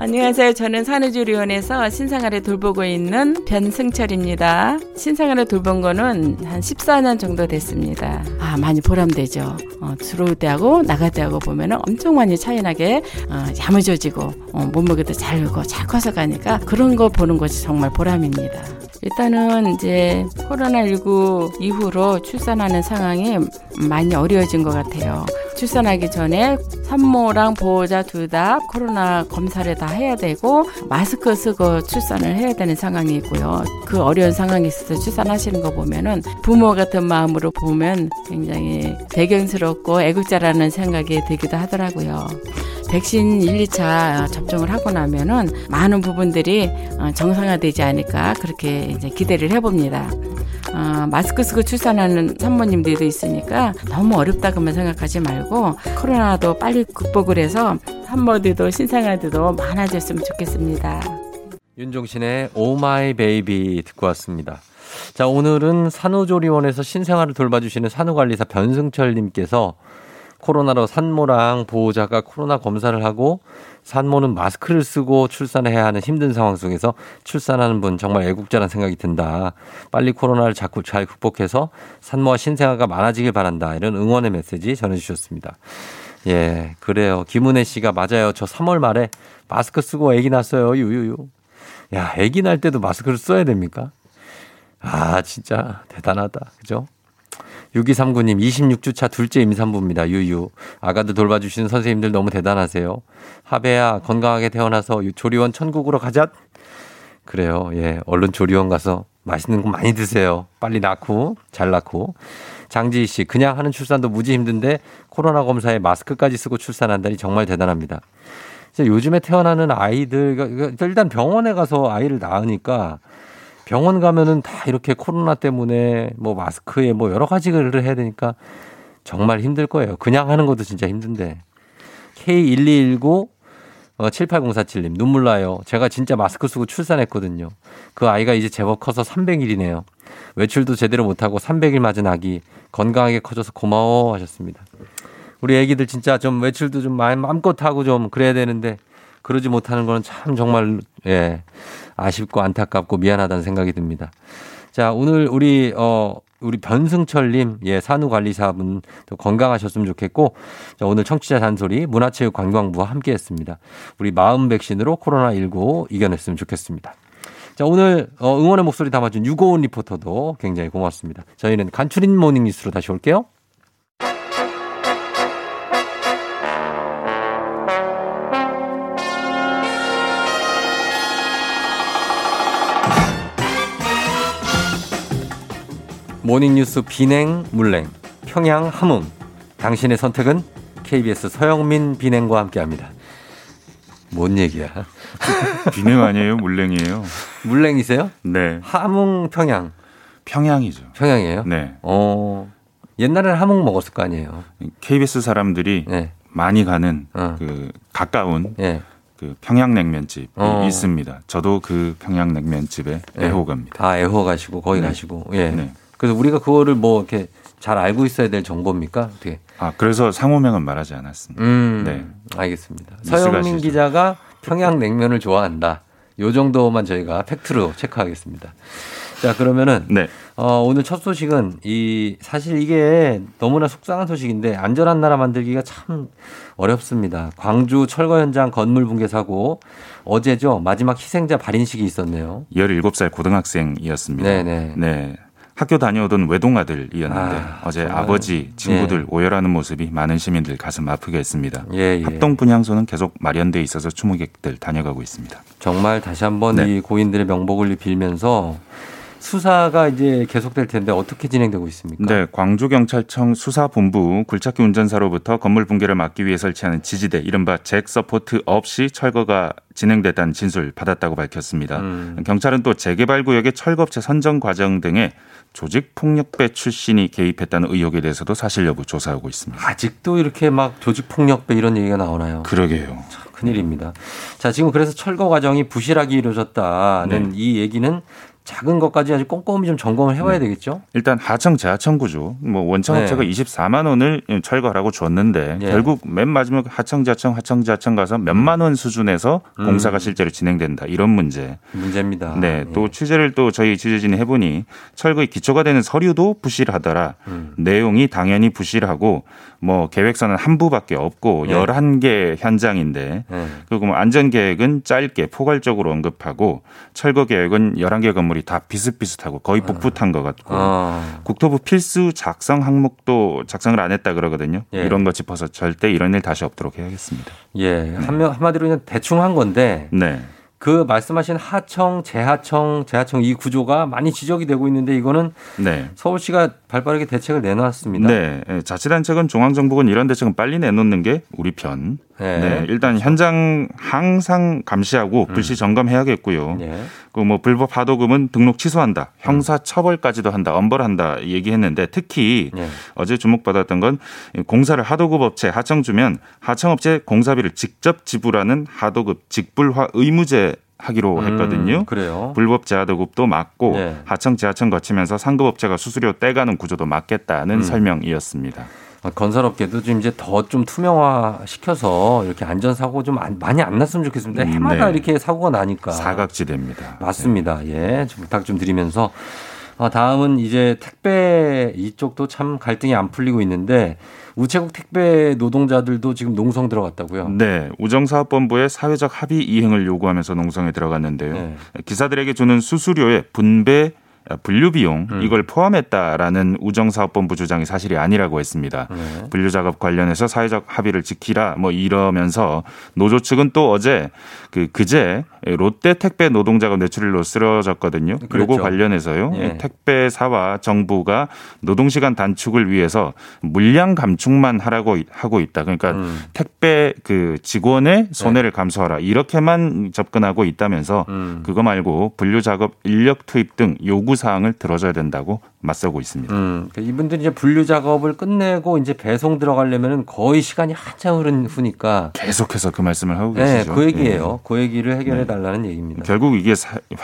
안녕하세요. 저는 산후조리원에서 신생아를 돌보고 있는 변승철입니다. 신생아를 돌본 거는 한 십사 년 정도 됐습니다. 아, 많이 보람되죠. 어, 들어올 때하고 나갈 때하고 보면은 엄청 많이 차이나게 어, 야무져지고 어, 몸무게도 잘 늘고 잘 커서 가니까 그런 거 보는 것이 정말 보람입니다. 일단은 이제 코로나십구 이후로 출산하는 상황이 많이 어려워진 것 같아요. 출산하기 전에 산모랑 보호자 둘 다 코로나 검사를 다 해야 되고 마스크 쓰고 출산을 해야 되는 상황이 있고요. 그 어려운 상황에 있어서 출산하시는 거 보면은 부모 같은 마음으로 보면 굉장히 대견스럽고 애국자라는 생각이 들기도 하더라고요. 백신 일, 이차 접종을 하고 나면은 많은 부분들이 정상화되지 않을까 그렇게 이제 기대를 해봅니다. 어, 마스크 쓰고 출산하는 산모님들도 있으니까 너무 어렵다고만 생각하지 말고 코로나도 빨리 극복을 해서 산모들도 신생아들도 많아졌으면 좋겠습니다. 윤종신의 오마이 베이비 듣고 왔습니다. 자, 오늘은 산후조리원에서 신생아를 돌봐주시는 산후관리사 변승철님께서 코로나로 산모랑 보호자가 코로나 검사를 하고 산모는 마스크를 쓰고 출산해야 하는 힘든 상황 속에서 출산하는 분 정말 애국자라는 생각이 든다. 빨리 코로나를 자꾸 잘 극복해서 산모와 신생아가 많아지길 바란다. 이런 응원의 메시지 전해주셨습니다. 예, 그래요. 김은혜 씨가 맞아요. 저 삼월 말에 마스크 쓰고 아기 낳았어요. 유유유. 야, 아기 낳을 때도 마스크를 써야 됩니까? 아, 진짜 대단하다. 그죠? 육이삼구님 이십육 주차 둘째 임산부입니다. 유유. 아가들 돌봐주시는 선생님들 너무 대단하세요. 하배야 건강하게 태어나서 조리원 천국으로 가자. 그래요. 예, 얼른 조리원 가서 맛있는 거 많이 드세요. 빨리 낳고 잘 낳고. 장지희 씨, 그냥 하는 출산도 무지 힘든데 코로나 검사에 마스크까지 쓰고 출산한다니 정말 대단합니다. 요즘에 태어나는 아이들, 일단 병원에 가서 아이를 낳으니까 병원 가면은 다 이렇게 코로나 때문에 뭐 마스크에 뭐 여러 가지를 해야 되니까 정말 힘들 거예요. 그냥 하는 것도 진짜 힘든데. 케이 일이일구 칠팔공사칠님 눈물 나요. 제가 진짜 마스크 쓰고 출산했거든요. 그 아이가 이제 제법 커서 삼백일이네요. 외출도 제대로 못하고 삼백일 맞은 아기 건강하게 커져서 고마워 하셨습니다. 우리 애기들 진짜 좀 외출도 좀 마음껏 하고 좀 그래야 되는데 그러지 못하는 거는 참 정말 예 아쉽고 안타깝고 미안하다는 생각이 듭니다. 자, 오늘 우리 어 우리 변승철님 예 산후관리사분 또 건강하셨으면 좋겠고, 자, 오늘 청취자 잔소리 문화체육관광부와 함께했습니다. 우리 마음 백신으로 코로나십구 이겨냈으면 좋겠습니다. 자, 오늘 어, 응원의 목소리 담아준 유고은 리포터도 굉장히 고맙습니다. 저희는 간추린 모닝뉴스로 다시 올게요. 모닝뉴스 비냉, 물냉, 평양, 함흥. 당신의 선택은 케이비에스 서영민 비냉과 함께합니다. 뭔 얘기야? 비냉 아니에요? 물냉이에요? 물냉이세요? 네. 함흥, 평양. 평양이죠. 평양이에요? 네. 어, 옛날에는 함흥 먹었을 거 아니에요? 케이비에스 사람들이 네. 많이 가는 어. 그 가까운 네. 그 평양냉면집이 어. 있습니다. 저도 그 평양냉면집에 네. 애호가입니다. 아, 애호가시고 거기 네. 가시고. 예. 네. 그래서 우리가 그거를 뭐 이렇게 잘 알고 있어야 될 정보입니까? 어떻게? 아, 그래서 상호명은 말하지 않았습니다. 음, 네. 알겠습니다. 서영민 기자가 평양냉면을 좋아한다. 요 정도만 저희가 팩트로 체크하겠습니다. 자, 그러면은 네. 어, 오늘 첫 소식은 이 사실 이게 너무나 속상한 소식인데 안전한 나라 만들기가 참 어렵습니다. 광주 철거 현장 건물 붕괴 사고 어제죠. 마지막 희생자 발인식이 있었네요. 열일곱 살 고등학생이었습니다. 네네. 네. 학교 다녀오던 외동아들이었는데 아, 어제 정말. 아버지, 친구들 예. 오열하는 모습이 많은 시민들 가슴 아프게 했습니다. 예, 예. 합동분향소는 계속 마련돼 있어서 추모객들 다녀가고 있습니다. 정말 다시 한번 네. 이 고인들의 명복을 빌면서 수사가 이제 계속될 텐데 어떻게 진행되고 있습니까? 네, 광주경찰청 수사본부 굴착기 운전사로부터 건물 붕괴를 막기 위해 설치하는 지지대, 이른바 잭 서포트 없이 철거가 진행됐다는 진술 받았다고 밝혔습니다. 음. 경찰은 또 재개발 구역의 철거업체 선정 과정 등에 조직폭력배 출신이 개입했다는 의혹에 대해서도 사실 여부 조사하고 있습니다. 아직도 이렇게 막 조직폭력배 이런 얘기가 나오나요? 그러게요. 참 큰일입니다. 자, 지금 그래서 철거 과정이 부실하게 이루어졌다는 네. 이 얘기는 작은 것까지 아주 꼼꼼히 좀 점검을 해봐야 네. 되겠죠? 일단 하청 재하청 구조, 뭐 원청업체가 네. 이십사만 원을 철거하라고 줬는데 네. 결국 맨 마지막 하청 재하청 하청 재하청 가서 몇만 원 수준에서 음. 공사가 실제로 진행된다, 이런 문제. 문제입니다. 네, 또 네. 취재를 또 저희 취재진이 해보니 철거의 기초가 되는 서류도 부실하더라. 음. 내용이 당연히 부실하고 뭐 계획서는 한 부밖에 없고 네. 열한 개 현장인데 네. 그리고 뭐 안전계획은 짧게 포괄적으로 언급하고 철거계획은 열한 개 건물 다 비슷비슷하고 거의 복붙한 것 같고 아. 국토부 필수 작성 항목도 작성을 안 했다 그러거든요. 예. 이런 거 짚어서 절대 이런 일 다시 없도록 해야겠습니다. 예, 네. 한마디로 그냥 대충 한 건데 네. 그 말씀하신 하청, 재하청, 재하청 이 구조가 많이 지적이 되고 있는데 이거는 네. 서울시가 발빠르게 대책을 내놨습니다. 네, 자치단체건 중앙정부건 이런 대책은 빨리 내놓는 게 우리 편. 네, 네. 일단 현장 항상 감시하고 불시 점검해야겠고요. 네. 그 뭐 불법 하도급은 등록 취소한다, 형사 처벌까지도 한다, 엄벌한다 얘기했는데 특히 네. 어제 주목받았던 건 공사를 하도급 업체 하청 주면 하청업체 공사비를 직접 지불하는 하도급 직불화 의무제 하기로 했거든요. 음, 그래요. 불법 재하도급도 막고 네. 하청 재하청 거치면서 상급업체가 수수료 떼가는 구조도 막겠다는 음. 설명이었습니다. 건설업계도 좀 이제 더 좀 투명화 시켜서 이렇게 안전사고 좀 많이 안 났으면 좋겠습니다. 해마다 네. 이렇게 사고가 나니까 사각지대입니다. 맞습니다. 네. 예, 좀 부탁 좀 드리면서 다음은 이제 택배 이쪽도 참 갈등이 안 풀리고 있는데 우체국 택배 노동자들도 지금 농성 들어갔다고요? 네. 우정사업본부에 사회적 합의 이행을 요구하면서 농성에 들어갔는데요. 네. 기사들에게 주는 수수료의 분배 분류 비용 음. 이걸 포함했다라는 우정사업본부 주장이 사실이 아니라고 했습니다. 네. 분류 작업 관련해서 사회적 합의를 지키라 뭐 이러면서 노조 측은 또 어제 그 그제 롯데 택배 노동자가 뇌출일로 쓰러졌거든요. 그렇죠. 요거 관련해서요. 예. 택배사와 정부가 노동시간 단축을 위해서 물량 감축만 하라고 하고 있다. 그러니까 음. 택배 그 직원의 손해를 네. 감소하라 이렇게만 접근하고 있다면서 음. 그거 말고 분류 작업 인력 투입 등 요구 사항을 들어줘야 된다고 맞서고 있습니다. 음, 그러니까 이분들이 이제 분류 작업을 끝내고 이제 배송 들어가려면 거의 시간이 한참 흐른 후니까 계속해서 그 말씀을 하고 계시죠. 네, 그 얘기예요. 네. 그 얘기를 해결해 달라는 네. 얘기입니다. 결국 이게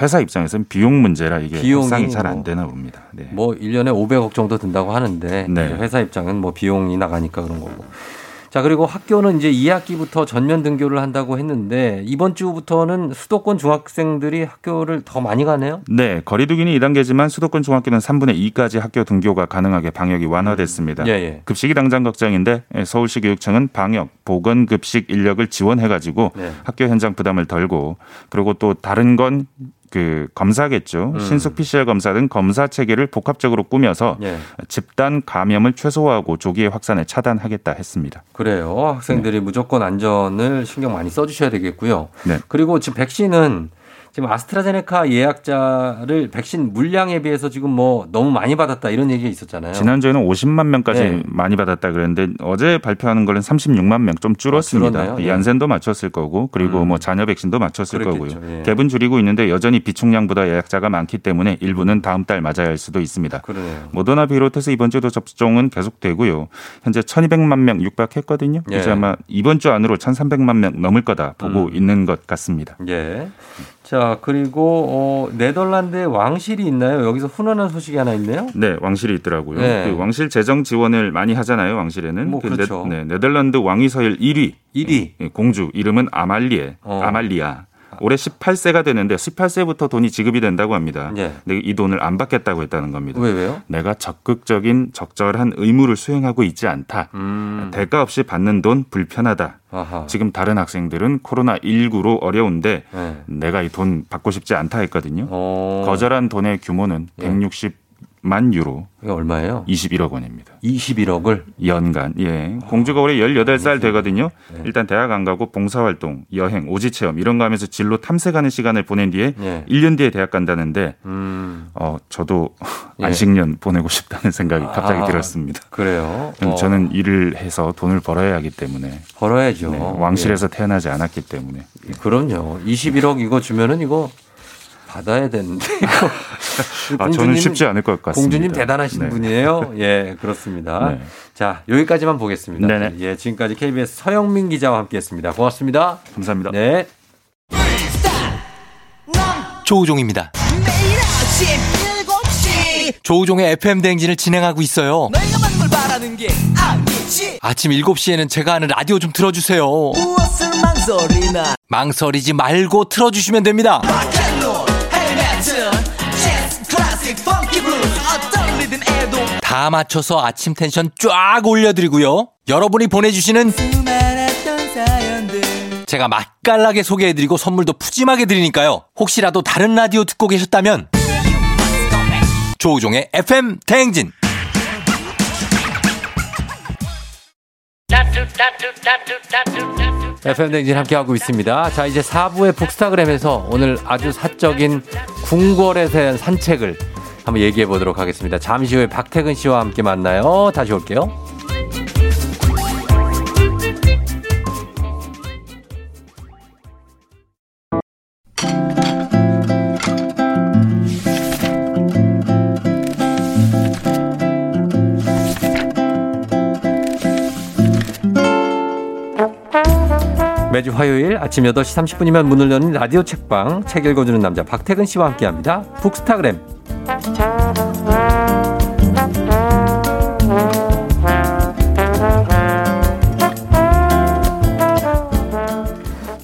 회사 입장에서는 비용 문제라 이게 협상이 잘 안 되나 봅니다. 네. 뭐 일 년에 오백억 정도 든다고 하는데 네. 회사 입장은 뭐 비용이 나가니까 그런 거고. 자, 그리고 학교는 이제 이 학기부터 전면 등교를 한다고 했는데 이번 주부터는 수도권 중학생들이 학교를 더 많이 가네요? 네. 거리두기는 이 단계지만 수도권 중학교는 삼분의 이까지 학교 등교가 가능하게 방역이 완화됐습니다. 예, 예. 급식이 당장 걱정인데 서울시 교육청은 방역, 보건, 급식 인력을 지원해가지고 예. 학교 현장 부담을 덜고 그리고 또 다른 건 그 검사겠죠. 음. 신속 피씨알 검사 등 검사 체계를 복합적으로 꾸며서 예. 집단 감염을 최소화하고 조기의 확산을 차단하겠다 했습니다. 그래요. 학생들이 네. 무조건 안전을 신경 많이 써주셔야 되겠고요. 네. 그리고 지금 백신은 지금 아스트라제네카 예약자를 백신 물량에 비해서 지금 뭐 너무 많이 받았다 이런 얘기가 있었잖아요. 지난주에는 오십만 명까지 네. 많이 받았다 그랬는데 어제 발표하는 거는 삼십육만 명 좀 줄었습니다. 아, 얀센도 맞췄을 거고 그리고 음. 뭐 잔여 백신도 맞췄을 그렇겠죠. 거고요. 예. 갭은 줄이고 있는데 여전히 비축량보다 예약자가 많기 때문에 일부는 다음 달 맞아야 할 수도 있습니다. 그러네요. 모더나 비롯해서 이번 주도 접종은 계속되고요. 현재 천이백만 명 육박했거든요. 예. 이제 아마 이번 주 안으로 천삼백만 명 넘을 거다 보고 음. 있는 것 같습니다. 예. 자, 그리고 어, 네덜란드에 왕실이 있나요? 여기서 훈훈한 소식이 하나 있네요. 네, 왕실이 있더라고요. 네. 그 왕실 재정 지원을 많이 하잖아요. 왕실에는. 뭐 그렇죠. 그 네, 네덜란드 왕위 서열 일 위. 일 위. 공주 이름은 아말리에. 어. 아말리아. 올해 열여덟 세가 되는데 열여덟 세부터 돈이 지급이 된다고 합니다. 네. 근데 이 돈을 안 받겠다고 했다는 겁니다. 왜, 왜요? 내가 적극적인 적절한 의무를 수행하고 있지 않다. 음. 대가 없이 받는 돈 불편하다. 아하. 지금 다른 학생들은 코로나십구로 어려운데 네. 내가 이 돈 받고 싶지 않다 했거든요. 오. 거절한 돈의 규모는 예. 백육십만 유로. 이게 얼마예요? 이십일억 원입니다. 이십일억을? 연간. 예. 아. 공주가 올해 열여덟 살 되거든요. 네. 일단 대학 안 가고 봉사활동, 여행, 오지체험 이런 거 하면서 진로 탐색하는 시간을 보낸 뒤에 네. 일 년 뒤에 대학 간다는데 음. 어, 저도 예. 안식년 보내고 싶다는 생각이 갑자기 아. 들었습니다. 그래요? 어. 저는 일을 해서 돈을 벌어야 하기 때문에. 벌어야죠. 네. 왕실에서 예. 태어나지 않았기 때문에. 예. 그럼요. 이십일억 이거 주면은 이거. 받아야 되는데 이거. 아, 저는 쉽지 않을 것 같습니다. 공주님 대단하신 네. 분이에요. 예, 그렇습니다. 네. 자, 여기까지만 보겠습니다. 네네. 예, 지금까지 케이비에스 서영민 기자와 함께했습니다. 고맙습니다. 감사합니다. 네. 조우종입니다. 매일 아침 일곱 시 조우종의 에프엠 대행진을 진행하고 있어요. 내가 받는 걸 바라는 게 아니지. 아침 일곱 시에는 제가 하는 라디오 좀 틀어주세요. 무엇을 망설이나. 망설이지 말고 틀어주시면 됩니다. 다 맞춰서 아침 텐션 쫙 올려드리고요. 여러분이 보내주시는 제가 맛깔나게 소개해드리고 선물도 푸짐하게 드리니까요. 혹시라도 다른 라디오 듣고 계셨다면 조우종의 에프엠 대행진 에프엠 대행진 함께하고 있습니다. 자, 이제 사 부의 북스타그램에서 오늘 아주 사적인 궁궐에 대한 산책을 한번 얘기해 보도록 하겠습니다. 잠시 후에 박태근 씨와 함께 만나요. 다시 올게요. 매주 화요일 아침 여덟 시 삼십 분이면 문을 여는 라디오 책방, 책 읽어주는 남자 박태근 씨와 함께합니다. 북스타그램.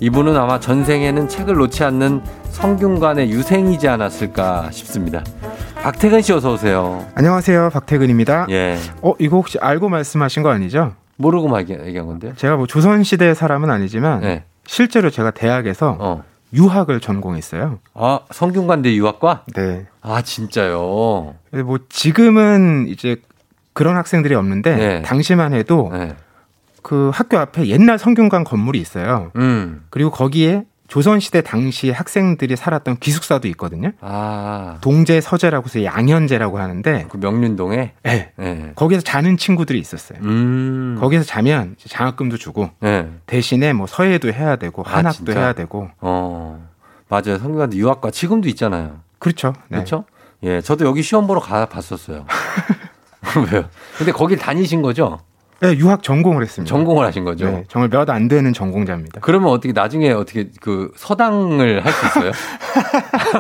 이분은 아마 전생에는 책을 놓지 않는 성균관의 유생이지 않았을까 싶습니다. 박태근 씨 어서 오세요. 안녕하세요, 박태근입니다. 예. 어, 이거 혹시 알고 말씀하신 거 아니죠? 모르고 막 얘기한 건데요. 제가 뭐 조선시대 사람은 아니지만 네. 실제로 제가 대학에서 어. 유학을 전공했어요. 아, 성균관대 유학과? 네. 아, 진짜요? 뭐 지금은 이제 그런 학생들이 없는데 네. 당시만 해도 네. 그 학교 앞에 옛날 성균관 건물이 있어요. 음. 그리고 거기에 조선시대 당시 학생들이 살았던 기숙사도 있거든요. 아. 동제 서재라고 해서 양현재라고 하는데. 그 명륜동에? 네. 네. 거기서 자는 친구들이 있었어요. 음. 거기서 자면 장학금도 주고 네. 대신에 뭐 서예도 해야 되고 한학도 아, 해야 되고. 어. 맞아요. 성균관 유학과 지금도 있잖아요. 그렇죠. 네. 그렇죠. 예, 저도 여기 시험 보러 가 봤었어요. 왜요? 근데 거길 다니신 거죠? 네, 유학 전공을 했습니다. 전공을 하신 거죠? 네, 정말 몇 안 되는 전공자입니다. 그러면 어떻게 나중에 어떻게 그 서당을 할 수 있어요?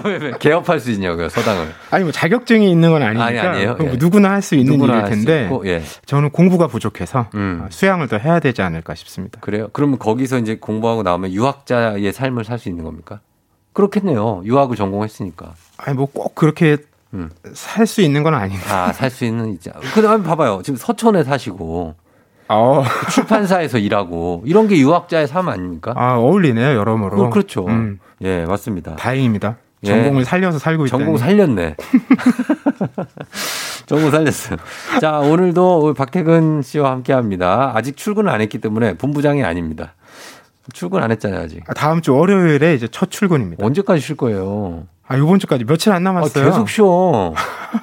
왜, 왜 개업할 수 있냐고요, 서당을? 아니 뭐 자격증이 있는 건 아니니까 아니, 아니에요. 예. 누구나 할 수 있는 누구나 일일 텐데 있고, 예. 저는 공부가 부족해서 음. 수양을 더 해야 되지 않을까 싶습니다. 그래요? 그러면 거기서 이제 공부하고 나오면 유학자의 삶을 살 수 있는 겁니까? 그렇겠네요. 유학을 전공했으니까. 아니 뭐 꼭 그렇게. 음. 살 수 있는 건 아닌데. 아, 살 수 있는 있자. 그다음에 봐봐요. 지금 서천에 사시고, 어. 출판사에서 일하고 이런 게 유학자의 삶 아닙니까? 아, 어울리네요, 여러모로. 어, 그렇죠. 음. 예, 맞습니다. 다행입니다. 전공을 예. 살려서 살고 있다. 전공 살렸네. 전공 살렸어요. 자, 오늘도 박태근 씨와 함께합니다. 아직 출근을 안 했기 때문에 본부장이 아닙니다. 출근 안 했잖아요, 아직. 아, 다음 주 월요일에 이제 첫 출근입니다. 언제까지 쉴 거예요? 아, 요번 주까지 며칠 안 남았어요. 아, 계속 쉬어.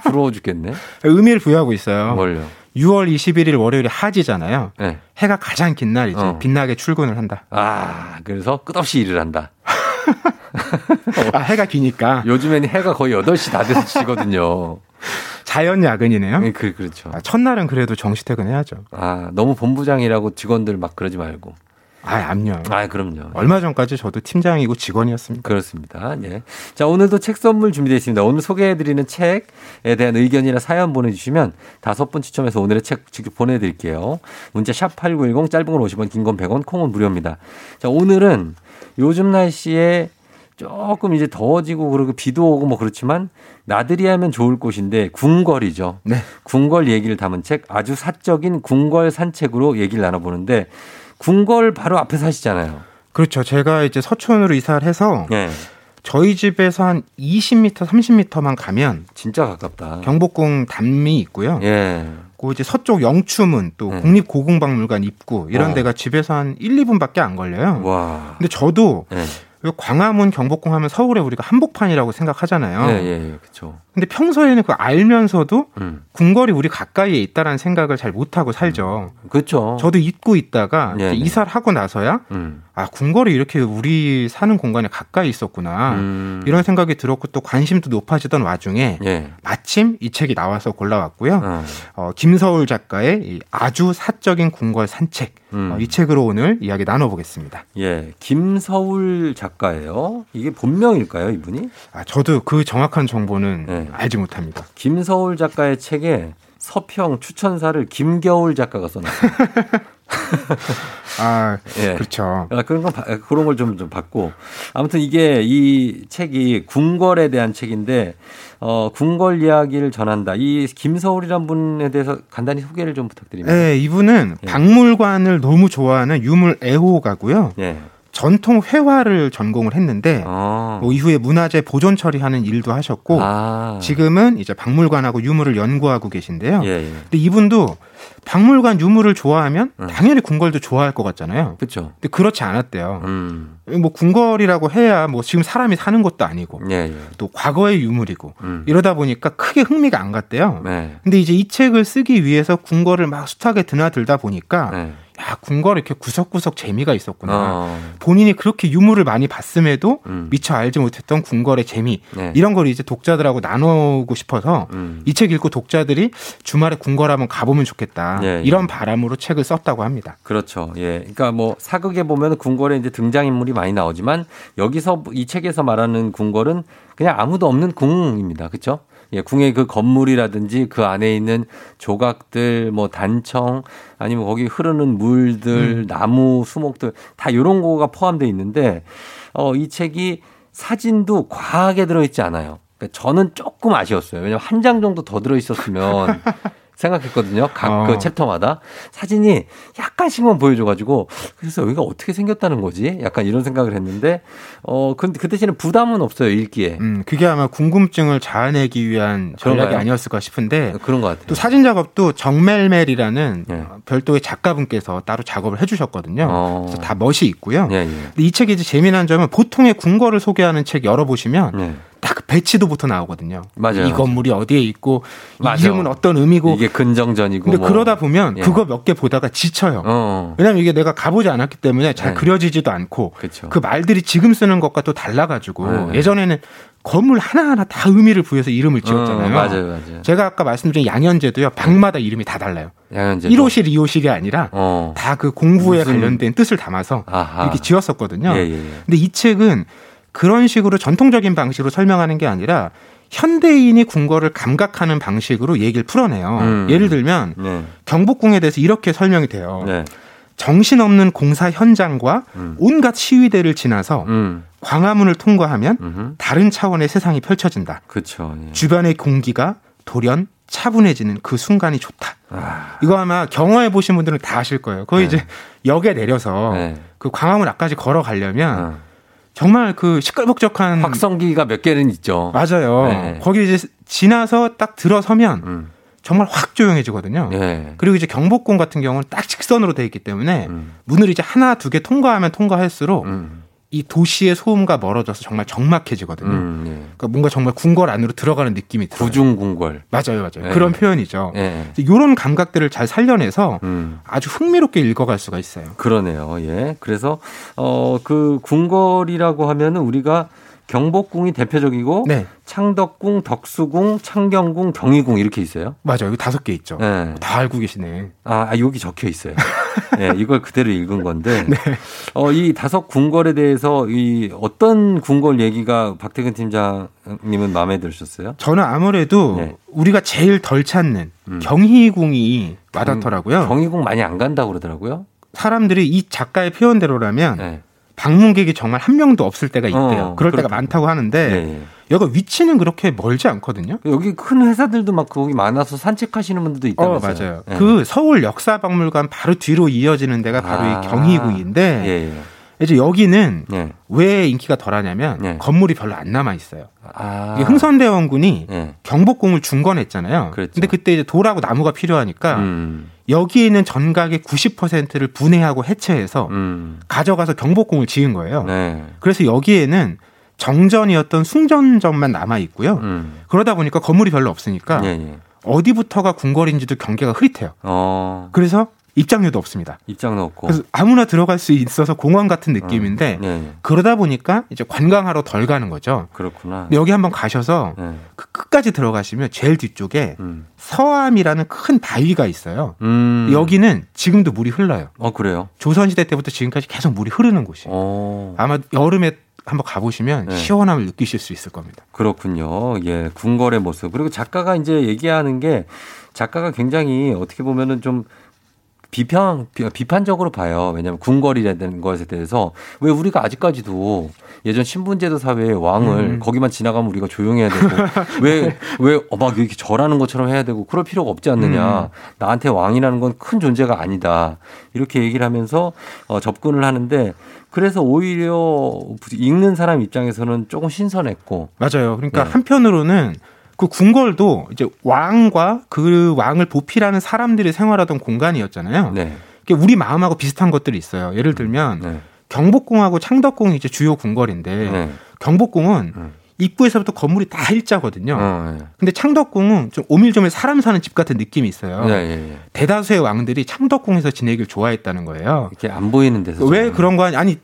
부러워 죽겠네. 의미를 부여하고 있어요. 뭘요? 유월 이십일일 월요일이 하지잖아요. 네. 해가 가장 긴 날 이제 어. 빛나게 출근을 한다. 아, 그래서 끝없이 일을 한다. 아, 해가 기니까. 요즘에는 해가 거의 여덟 시 다 돼서 지거든요. 자연 야근이네요. 네, 그, 그렇죠. 아, 첫날은 그래도 정시 퇴근해야죠. 아, 너무 본부장이라고 직원들 막 그러지 말고. 아, 암요. 아, 그럼요. 얼마 전까지 저도 팀장이고 직원이었습니다. 그렇습니다. 예. 자, 오늘도 책 선물 준비되어 있습니다. 오늘 소개해드리는 책에 대한 의견이나 사연 보내주시면 다섯 분 추첨해서 오늘의 책 직접 보내드릴게요. 문자 샵 팔구일공, 짧은 건 오십 원, 긴 건 백 원, 콩은 무료입니다. 자, 오늘은 요즘 날씨에 조금 이제 더워지고 그러고 비도 오고 뭐 그렇지만 나들이 하면 좋을 곳인데 궁궐이죠. 네. 궁궐 얘기를 담은 책, 아주 사적인 궁궐 산책으로 얘기를 나눠보는데 궁궐 바로 앞에 사시잖아요. 그렇죠. 제가 이제 서촌으로 이사를 해서 네. 저희 집에서 한 이십 미터, 삼십 미터만 가면 진짜 가깝다. 경복궁 담이 있고요. 예. 그 이제 서쪽 영추문 또 네. 국립고궁박물관 입구 이런 어. 데가 집에서 한 일, 이 분밖에 안 걸려요. 와. 근데 저도 네. 광화문 경복궁 하면 서울에 우리가 한복판이라고 생각하잖아요. 예, 예, 예, 그렇죠. 근데 평소에는 그 알면서도 음. 궁궐이 우리 가까이에 있다라는 생각을 잘 못하고 살죠. 음. 그렇죠. 저도 잊고 있다가 예, 이사를 하고 나서야 음. 아, 궁궐이 이렇게 우리 사는 공간에 가까이 있었구나. 음. 이런 생각이 들었고 또 관심도 높아지던 와중에 예. 마침 이 책이 나와서 골라왔고요. 음. 어, 김서울 작가의 이 아주 사적인 궁궐 산책. 음. 어, 이 책으로 오늘 이야기 나눠보겠습니다. 예, 김서울 작가 작가예요. 이게 본명일까요, 이분이? 아, 저도 그 정확한 정보는 네. 알지 못합니다. 김서울 작가의 책에 서평 추천사를 김겨울 작가가 써놨어요. 아, 네. 그렇죠. 아, 그런 건 그런 걸 좀 좀 봤고 아무튼 이게 이 책이 궁궐에 대한 책인데 어, 궁궐 이야기를 전한다. 이 김서울이란 분에 대해서 간단히 소개를 좀 부탁드립니다. 네, 이분은 네. 박물관을 너무 좋아하는 유물 애호가고요. 네. 전통 회화를 전공을 했는데 아. 뭐 이후에 문화재 보존 처리하는 일도 하셨고 아. 지금은 이제 박물관하고 유물을 연구하고 계신데요. 예, 예. 근데 이분도 박물관 유물을 좋아하면 음. 당연히 궁궐도 좋아할 것 같잖아요. 그렇죠. 근데 그렇지 않았대요. 음. 뭐 궁궐이라고 해야 뭐 지금 사람이 사는 것도 아니고 예, 예. 또 과거의 유물이고 음. 이러다 보니까 크게 흥미가 안 갔대요. 네. 근데 이제 이 책을 쓰기 위해서 궁궐을 막 숱하게 드나들다 보니까. 네. 야, 궁궐 이렇게 구석구석 재미가 있었구나. 어. 본인이 그렇게 유물을 많이 봤음에도 음. 미처 알지 못했던 궁궐의 재미 네. 이런 걸 이제 독자들하고 나누고 싶어서 음. 이 책 읽고 독자들이 주말에 궁궐 한번 가보면 좋겠다. 예, 예. 이런 바람으로 책을 썼다고 합니다. 그렇죠. 예, 그러니까 뭐 사극에 보면 궁궐에 이제 등장인물이 많이 나오지만 여기서 이 책에서 말하는 궁궐은 그냥 아무도 없는 궁입니다. 그렇죠? 예, 궁의 그 건물이라든지 그 안에 있는 조각들, 뭐 단청, 아니면 거기 흐르는 물들, 음. 나무, 수목들 다 이런 거가 포함되어 있는데 어, 이 책이 사진도 과하게 들어있지 않아요. 그러니까 저는 조금 아쉬웠어요. 왜냐하면 한 장 정도 더 들어있었으면 생각했거든요. 각 그 어. 챕터마다 사진이 약간씩만 보여줘가지고 그래서 여기가 어떻게 생겼다는 거지? 약간 이런 생각을 했는데 어 근데 그 대신에 부담은 없어요 읽기에. 음 그게 아마 궁금증을 자아내기 위한 전략이 아니었을까 싶은데 그런 것 같아요. 또 사진 작업도 정멜멜이라는 예. 별도의 작가분께서 따로 작업을 해주셨거든요. 어. 그래서 다 멋이 있고요. 예, 예. 근데 이 책이 이제 재미난 점은 보통의 궁궐을 소개하는 책 열어보시면. 예. 딱 배치도부터 나오거든요. 맞아요. 이 건물이 어디에 있고 맞아요. 이름은 어떤 의미고 이게 근정전이고. 근데 뭐. 그러다 보면 예. 그거 몇 개 보다가 지쳐요. 어어. 왜냐하면 이게 내가 가보지 않았기 때문에 잘 예. 그려지지도 않고 그쵸. 그 말들이 지금 쓰는 것과 또 달라가지고 예. 예전에는 건물 하나하나 다 의미를 부여해서 이름을 지었잖아요. 어, 맞아요, 맞아요. 제가 아까 말씀드린 양현재도요. 방마다 이름이 다 달라요. 양현재도. 일 호실, 이 호실이 아니라 어. 다 그 공부에 무슨... 관련된 뜻을 담아서 아하. 이렇게 지었었거든요. 예, 예, 예. 근데 이 책은 그런 식으로 전통적인 방식으로 설명하는 게 아니라 현대인이 궁궐을 감각하는 방식으로 얘기를 풀어내요. 음. 예를 들면 네. 경복궁에 대해서 이렇게 설명이 돼요. 네. 정신없는 공사 현장과 음. 온갖 시위대를 지나서 음. 광화문을 통과하면 음흠. 다른 차원의 세상이 펼쳐진다. 그쵸, 예. 주변의 공기가 돌연 차분해지는 그 순간이 좋다. 아. 이거 아마 경험해 보신 분들은 다 아실 거예요. 거기 네. 이제 역에 내려서 네. 그 광화문 앞까지 걸어가려면 아. 정말 그 시끌벅적한 확성기가 몇 개는 있죠. 맞아요. 네. 거기 이제 지나서 딱 들어서면 음. 정말 확 조용해지거든요. 네. 그리고 이제 경복궁 같은 경우는 딱 직선으로 되어 있기 때문에 음. 문을 이제 하나 두 개 통과하면 통과할수록 음. 이 도시의 소음과 멀어져서 정말 적막해지거든요. 음, 네. 그러니까 뭔가 정말 궁궐 안으로 들어가는 느낌이 들어요. 구중궁궐. 맞아요, 맞아요. 네. 그런 표현이죠. 네. 이런 감각들을 잘 살려내서 음. 아주 흥미롭게 읽어갈 수가 있어요. 그러네요. 예. 그래서 어, 그 궁궐이라고 하면은 우리가 경복궁이 대표적이고 네. 창덕궁, 덕수궁, 창경궁, 경희궁 이렇게 있어요. 맞아요. 여기 다섯 개 있죠. 네. 다 알고 계시네. 아, 여기 적혀 있어요. 네, 이걸 그대로 읽은 건데 네. 어, 이 다섯 궁궐에 대해서 이 어떤 궁궐 얘기가 박태근 팀장님은 마음에 들으셨어요? 저는 아무래도 네. 우리가 제일 덜 찾는 음. 경희궁이 와닿더라고요. 경희궁 많이 안 간다고 그러더라고요. 사람들이 이 작가의 표현대로라면 네. 방문객이 정말 한 명도 없을 때가 있대요. 어, 그럴 그렇다고. 때가 많다고 하는데 네. 여기 위치는 그렇게 멀지 않거든요. 여기 큰 회사들도 막 거기 많아서 산책하시는 분들도 있다면서요. 어, 맞아요. 네. 그 서울 역사박물관 바로 뒤로 이어지는 데가 바로 아, 이 경희궁인데 예, 예. 이제 여기는 예. 왜 인기가 덜하냐면 예. 건물이 별로 안 남아 있어요. 아. 흥선대원군이 예. 경복궁을 중건했잖아요. 그렇죠. 근데 그때 이제 돌하고 나무가 필요하니까 음. 여기에 있는 전각의 구십 퍼센트를 분해하고 해체해서 음. 가져가서 경복궁을 지은 거예요. 네. 그래서 여기에는 정전이었던 숭전점만 남아 있고요. 음. 그러다 보니까 건물이 별로 없으니까 예, 예. 어디부터가 궁궐인지도 경계가 흐릿해요. 어. 그래서 입장료도 없습니다. 입장료 없고. 그래서 아무나 들어갈 수 있어서 공원 같은 느낌인데 어. 예, 예. 그러다 보니까 이제 관광하러 덜 가는 거죠. 그렇구나. 근데 여기 한번 가셔서 예. 그 끝까지 들어가시면 제일 뒤쪽에 음. 서암이라는 큰 바위가 있어요. 음. 여기는 지금도 물이 흘러요. 어 그래요? 조선시대 때부터 지금까지 계속 물이 흐르는 곳이에요. 오. 아마 여름에 한번 가보시면 네. 시원함을 느끼실 수 있을 겁니다. 그렇군요. 예, 궁궐의 모습. 그리고 작가가 이제 얘기하는 게 작가가 굉장히 어떻게 보면은 좀 비평, 비판적으로 봐요. 왜냐하면 궁궐이라는 것에 대해서 왜 우리가 아직까지도 예전 신분제도 사회의 왕을 음. 거기만 지나가면 우리가 조용해야 되고 왜, 왜 막 이렇게 절하는 것처럼 해야 되고 그럴 필요가 없지 않느냐. 음. 나한테 왕이라는 건 큰 존재가 아니다. 이렇게 얘기를 하면서 어, 접근을 하는데 그래서 오히려 읽는 사람 입장에서는 조금 신선했고. 맞아요. 그러니까 네. 한편으로는 그 궁궐도 이제 왕과 그 왕을 보필하는 사람들이 생활하던 공간이었잖아요. 네. 우리 마음하고 비슷한 것들이 있어요. 예를 들면 네. 경복궁하고 창덕궁이 이제 주요 궁궐인데 네. 경복궁은 네. 입구에서부터 건물이 다 일자거든요. 어, 네. 근데 창덕궁은 좀 오밀조밀 사람 사는 집 같은 느낌이 있어요. 네, 네, 네. 대다수의 왕들이 창덕궁에서 지내길 좋아했다는 거예요. 이렇게 안 보이는 데서. 왜 저는. 그런 거 아니, 아니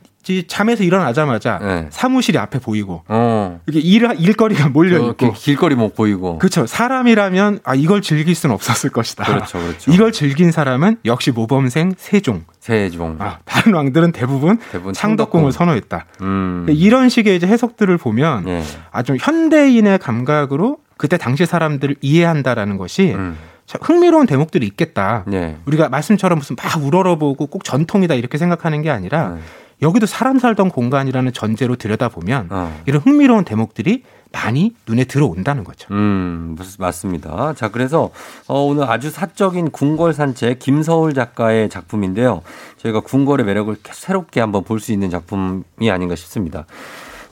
잠에서 일어나자마자 네. 사무실이 앞에 보이고 어. 이렇게 일, 일거리가 몰려있고 길거리 못 보이고 그렇죠. 사람이라면 아, 이걸 즐길 수는 없었을 것이다. 그렇죠, 그렇죠. 이걸 즐긴 사람은 역시 모범생 세종 세종 아, 다른 왕들은 대부분, 대부분 창덕궁을 창덕궁. 선호했다. 음. 이런 식의 이제 해석들을 보면 네. 아, 좀 현대인의 감각으로 그때 당시 사람들을 이해한다라는 것이 음. 흥미로운 대목들이 있겠다. 네. 우리가 말씀처럼 무슨 막 우러러보고 꼭 전통이다 이렇게 생각하는 게 아니라 네. 여기도 사람 살던 공간이라는 전제로 들여다보면 어. 이런 흥미로운 대목들이 많이 눈에 들어온다는 거죠. 음, 맞습니다. 자, 그래서 오늘 아주 사적인 궁궐 산책 김서울 작가의 작품인데요. 저희가 궁궐의 매력을 새롭게 한번 볼 수 있는 작품이 아닌가 싶습니다.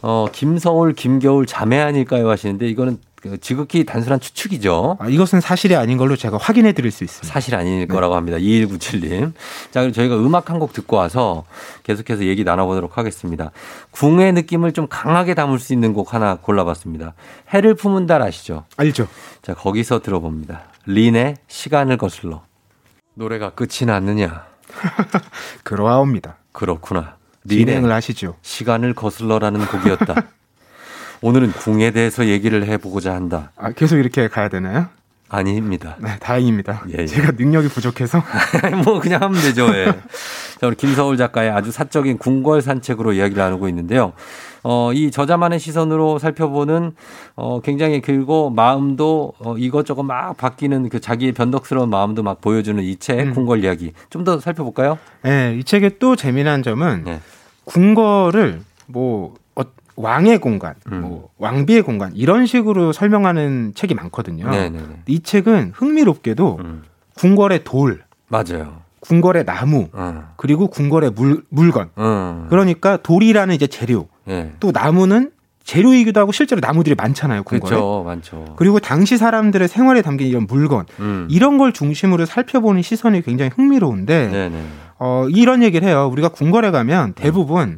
어, 김서울, 김겨울 자매 아닐까요 하시는데 이거는 지극히 단순한 추측이죠. 아, 이것은 사실이 아닌 걸로 제가 확인해 드릴 수 있습니다. 사실 아닐 네. 거라고 합니다. 이일구칠님. 자, 그럼 저희가 음악 한 곡 듣고 와서 계속해서 얘기 나눠보도록 하겠습니다. 궁의 느낌을 좀 강하게 담을 수 있는 곡 하나 골라봤습니다. 해를 품은 달 아시죠? 알죠. 자, 거기서 들어봅니다. 린의 시간을 거슬러. 노래가 끝이 났느냐? 그러하옵니다. 그렇구나. 진행을 하시죠. 시간을 거슬러라는 곡이었다. 오늘은 궁에 대해서 얘기를 해보고자 한다. 아, 계속 이렇게 가야 되나요? 아닙니다. 네, 다행입니다. 예, 예. 제가 능력이 부족해서. 뭐 그냥 하면 되죠. 예. 자, 우리 김서울 작가의 아주 사적인 궁궐 산책으로 이야기를 나누고 있는데요. 어, 이 저자만의 시선으로 살펴보는 어, 굉장히 길고 마음도 어, 이것저것 막 바뀌는 그 자기의 변덕스러운 마음도 막 보여주는 이 책 음. 궁궐 이야기 좀 더 살펴볼까요? 네, 이 책의 또 재미난 점은 네. 궁궐을 뭐 왕의 공간, 음. 뭐 왕비의 공간 이런 식으로 설명하는 책이 많거든요. 네네네. 이 책은 흥미롭게도 음. 궁궐의 돌, 맞아요. 궁궐의 나무, 음. 그리고 궁궐의 물, 물건. 음. 그러니까 돌이라는 이제 재료, 네. 또 나무는 재료이기도 하고 실제로 나무들이 많잖아요. 궁궐에. 그렇죠, 많죠. 그리고 당시 사람들의 생활에 담긴 이런 물건, 음. 이런 걸 중심으로 살펴보는 시선이 굉장히 흥미로운데 어, 이런 얘기를 해요. 우리가 궁궐에 가면 대부분 네.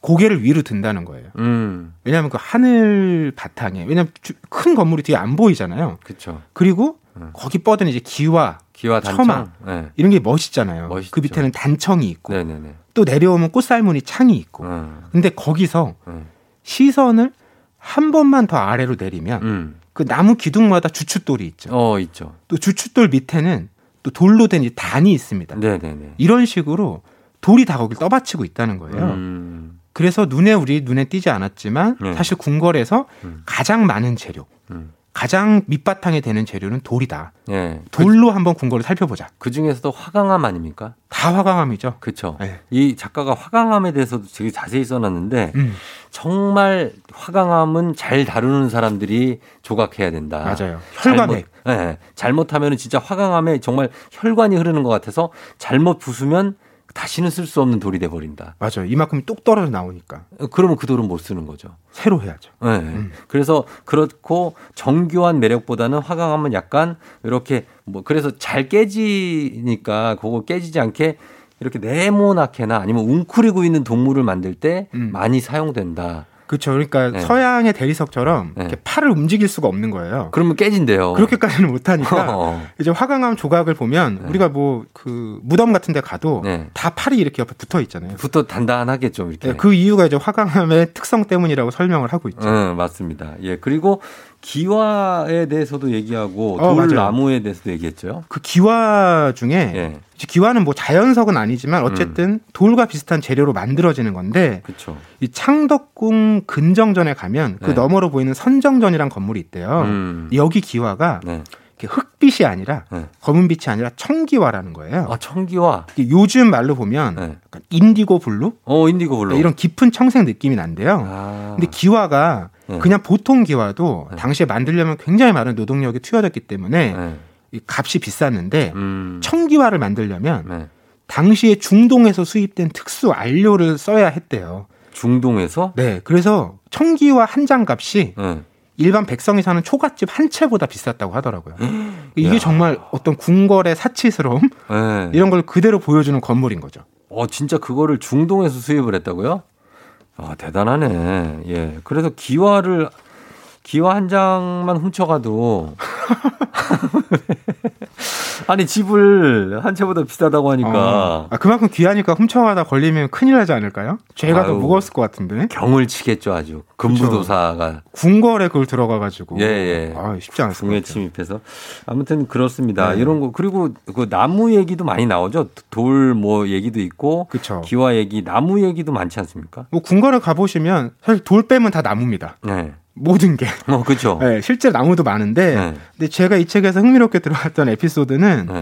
고개를 위로 든다는 거예요. 음. 왜냐하면 그 하늘 바탕에 왜냐하면 큰 건물이 뒤에 안 보이잖아요. 그렇죠. 그리고 음. 거기 뻗은 이제 기와, 기와 처마 네. 이런 게 멋있잖아요. 멋있죠. 그 밑에는 단청이 있고 네네네. 또 내려오면 꽃살무늬 창이 있고. 음. 근데 거기서 음. 시선을 한 번만 더 아래로 내리면 음. 그 나무 기둥마다 주춧돌이 있죠. 어, 있죠. 또 주춧돌 밑에는 또 돌로 된 이제 단이 있습니다. 네네네. 이런 식으로 돌이 다 거기를 떠받치고 있다는 거예요. 음. 그래서 눈에 우리 눈에 띄지 않았지만 네. 사실 궁궐에서 음. 가장 많은 재료, 음. 가장 밑바탕에 되는 재료는 돌이다. 네. 돌로 그, 한번 궁궐을 살펴보자. 그중에서도 화강암 아닙니까? 다 화강암이죠. 그렇죠. 네. 이 작가가 화강암에 대해서도 되게 자세히 써놨는데 음. 정말 화강암은 잘 다루는 사람들이 조각해야 된다. 맞아요. 혈관에. 잘못, 네. 잘못하면 진짜 화강암에 정말 혈관이 흐르는 것 같아서 잘못 부수면 다시는 쓸 수 없는 돌이 돼버린다. 맞아요. 이만큼이 똑 떨어져 나오니까. 그러면 그 돌은 못 쓰는 거죠. 새로 해야죠. 네. 음. 그래서 그렇고 정교한 매력보다는 화강암은 약간 이렇게 뭐 그래서 잘 깨지니까 그거 깨지지 않게 이렇게 네모나게나 아니면 웅크리고 있는 동물을 만들 때 음. 많이 사용된다. 그렇죠. 그러니까 네. 서양의 대리석처럼 네. 이렇게 팔을 움직일 수가 없는 거예요. 그러면 깨진대요. 그렇게까지는 못하니까 어. 이제 화강암 조각을 보면 네. 우리가 뭐 그 무덤 같은 데 가도 네. 다 팔이 이렇게 옆에 붙어 있잖아요. 붙어 단단하게 좀 이렇게. 네. 그 이유가 이제 화강암의 특성 때문이라고 설명을 하고 있죠. 음, 맞습니다. 예. 그리고 기와에 대해서도 얘기하고 어, 돌나무에 대해서도 얘기했죠. 그 기와 중에 예. 기와는 뭐 자연석은 아니지만 어쨌든 음. 돌과 비슷한 재료로 만들어지는 건데 그쵸. 이 창덕궁 근정전에 가면 그 네. 너머로 보이는 선정전이란 건물이 있대요. 음. 여기 기와가 네. 흑빛이 아니라 네. 검은빛이 아니라 청기화라는 거예요. 아, 청기화. 요즘 말로 보면 네. 약간 인디고 블루? 어, 인디고 블루. 이런 깊은 청색 느낌이 난대요. 아. 근데 기화가 네. 그냥 보통 기화도 네. 당시에 만들려면 굉장히 많은 노동력이 투여됐기 때문에 네. 이 값이 비쌌는데 음. 청기화를 만들려면 네. 당시에 중동에서 수입된 특수 안료를 써야 했대요. 중동에서? 네. 그래서 청기화 한 장 값이 네. 일반 백성이 사는 초가집 한 채보다 비쌌다고 하더라고요. 이게 야. 정말 어떤 궁궐의 사치스러움 네. 이런 걸 그대로 보여주는 건물인 거죠. 어, 진짜 그거를 중동에서 수입을 했다고요? 아, 대단하네. 예, 그래서 기와를 기와 한 장만 훔쳐가도 아니 집을 한 채보다 비싸다고 하니까 어, 아, 그만큼 귀하니까 훔쳐가다 걸리면 큰일 나지 않을까요? 죄가 아유, 더 무거웠을 것 같은데 경을 치겠죠. 아주 금부도사가 그렇죠. 궁궐에 그걸 들어가가지고 예예 예. 아, 쉽지 않았을 것 같아요. 궁에 침입해서 아무튼 그렇습니다. 네. 이런 거 그리고 그 나무 얘기도 많이 나오죠. 돌 뭐 얘기도 있고 그렇죠. 기와 얘기 나무 얘기도 많지 않습니까? 뭐 궁궐에 가보시면 사실 돌 빼면 다 나무입니다. 네. 모든 게. 어, 그렇죠. 네, 실제 나무도 많은데, 네. 근데 제가 이 책에서 흥미롭게 들어갔던 에피소드는 네.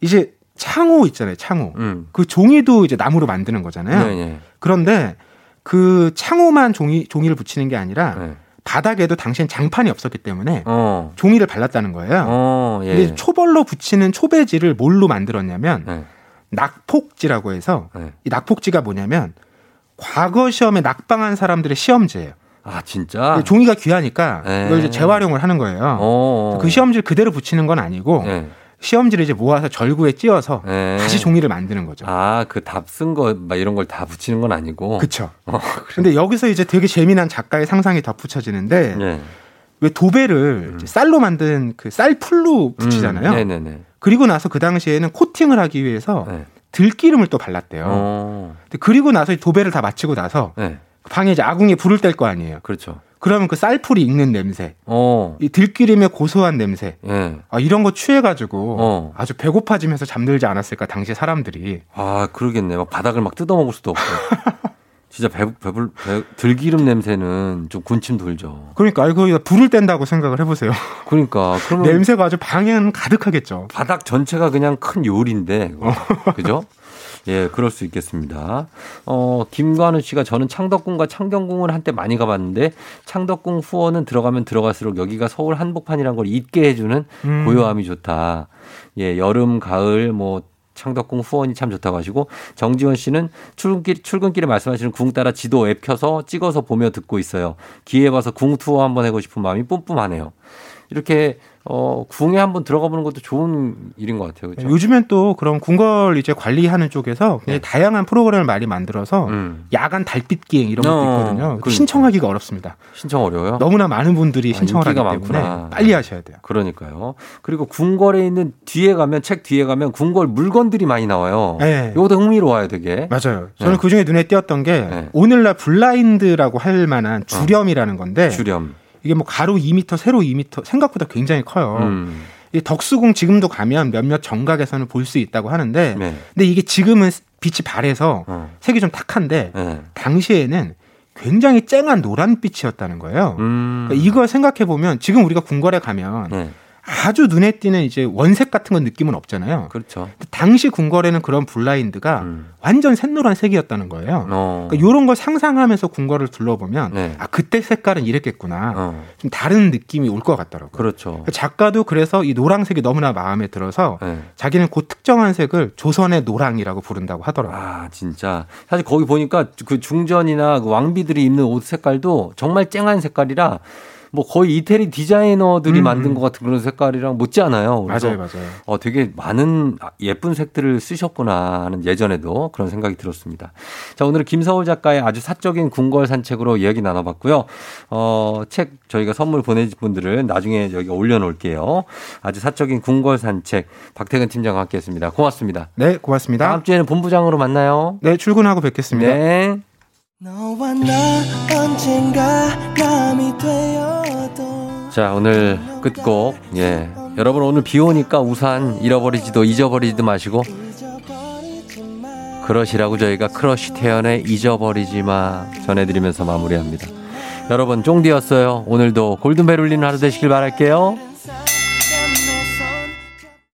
이제 창호 있잖아요, 창호. 음. 그 종이도 이제 나무로 만드는 거잖아요. 네, 네. 그런데 그 창호만 종이 종이를 붙이는 게 아니라 네. 바닥에도 당시엔 장판이 없었기 때문에 어. 종이를 발랐다는 거예요. 어, 예. 근데 초벌로 붙이는 초배지를 뭘로 만들었냐면 네. 낙폭지라고 해서 네. 이 낙폭지가 뭐냐면 과거 시험에 낙방한 사람들의 시험지예요. 아 진짜? 종이가 귀하니까 네. 이걸 이제 재활용을 하는 거예요. 오. 그 시험지를 그대로 붙이는 건 아니고 네. 시험지를 이제 모아서 절구에 찧어서 네. 다시 종이를 만드는 거죠. 아, 그 답 쓴 거 막 이런 걸 다 붙이는 건 아니고. 그렇죠. 어, 근데 여기서 이제 되게 재미난 작가의 상상이 덧붙여지는데 네. 왜 도배를 음. 쌀로 만든 그 쌀풀로 붙이잖아요. 음, 네네네. 그리고 나서 그 당시에는 코팅을 하기 위해서 네. 들기름을 또 발랐대요. 어. 근데 그리고 나서 도배를 다 마치고 나서 네. 방에 이제 아궁이에 불을 뗄 거 아니에요. 그렇죠. 그러면 그 쌀풀이 익는 냄새, 어. 이 들기름의 고소한 냄새, 예. 아, 이런 거 취해가지고 어. 아주 배고파지면서 잠들지 않았을까 당시 사람들이. 아 그러겠네. 막 바닥을 막 뜯어 먹을 수도 없고. 진짜 배, 배불 배, 들기름 냄새는 좀 군침 돌죠. 그러니까 아니, 거기다 불을 뗀다고 생각을 해보세요. 그러니까 그러면 냄새가 아주 방에는 가득하겠죠. 바닥 전체가 그냥 큰 요리인데, 어. 그죠? 예, 그럴 수 있겠습니다. 어, 김관우 씨가 저는 창덕궁과 창경궁을 한때 많이 가봤는데 창덕궁 후원은 들어가면 들어갈수록 여기가 서울 한복판이라는 걸 잊게 해주는 음. 고요함이 좋다. 예, 여름, 가을 뭐 창덕궁 후원이 참 좋다고 하시고 정지원 씨는 출근길, 출근길에 말씀하시는 궁 따라 지도 앱 켜서 찍어서 보며 듣고 있어요. 기회 봐서 궁 투어 한번 하고 싶은 마음이 뿜뿜하네요. 이렇게 어, 궁에 한번 들어가 보는 것도 좋은 일인 것 같아요. 그렇죠? 요즘엔 또 그런 궁궐 이제 관리하는 쪽에서 네. 다양한 프로그램을 많이 만들어서 음. 야간 달빛 기행 이런 것도 어, 있거든요. 그러니까. 신청하기가 어렵습니다. 신청 어려워요? 너무나 많은 분들이 신청을 아, 하기 때문에 많구나. 빨리 하셔야 돼요. 그러니까요. 그리고 궁궐에 있는 뒤에 가면 책 뒤에 가면 궁궐 물건들이 많이 나와요. 네. 이것도 흥미로워요 되게. 맞아요. 저는 네. 그중에 눈에 띄었던 게 네. 오늘날 블라인드라고 할 만한 주렴이라는 건데. 주렴. 이게 뭐 가로 이 미터, 세로 이 미터 생각보다 굉장히 커요. 음. 이 덕수궁 지금도 가면 몇몇 정각에서는 볼 수 있다고 하는데 네. 근데 이게 지금은 빛이 바래서 어. 색이 좀 탁한데 네. 당시에는 굉장히 쨍한 노란빛이었다는 거예요. 음. 그러니까 이걸 생각해보면 지금 우리가 궁궐에 가면 네. 아주 눈에 띄는 이제 원색 같은 건 느낌은 없잖아요. 그렇죠. 당시 궁궐에는 그런 블라인드가 음. 완전 샛노란 색이었다는 거예요. 어. 그러니까 이런 걸 상상하면서 궁궐을 둘러보면 네. 아 그때 색깔은 이랬겠구나. 어. 좀 다른 느낌이 올 것 같더라고요. 그렇죠. 작가도 그래서 이 노란색이 너무나 마음에 들어서 네. 자기는 그 특정한 색을 조선의 노랑이라고 부른다고 하더라고요. 아 진짜. 사실 거기 보니까 그 중전이나 그 왕비들이 입는 옷 색깔도 정말 쨍한 색깔이라 뭐 거의 이태리 디자이너들이 음. 만든 것 같은 그런 색깔이랑 못지않아요. 그래서 맞아요, 맞아요. 어, 되게 많은 예쁜 색들을 쓰셨구나 하는 예전에도 그런 생각이 들었습니다. 자, 오늘은 김서울 작가의 아주 사적인 궁궐 산책으로 이야기 나눠봤고요. 어, 책 저희가 선물 보내주신 분들은 나중에 여기 올려놓을게요. 아주 사적인 궁궐 산책 박태근 팀장과 함께했습니다. 고맙습니다. 네, 고맙습니다. 다음 주에는 본부장으로 만나요. 네, 출근하고 뵙겠습니다. 네. 너와 나 언젠가 남이 되어도 자 오늘 끝곡 예 여러분 오늘 비 오니까 우산 잃어버리지도 잊어버리지도 마시고 그러시라고 저희가 크러쉬 태연의 잊어버리지 마 전해드리면서 마무리합니다. 여러분 쫑디였어요. 오늘도 골든벨 울리는 하루 되시길 바랄게요.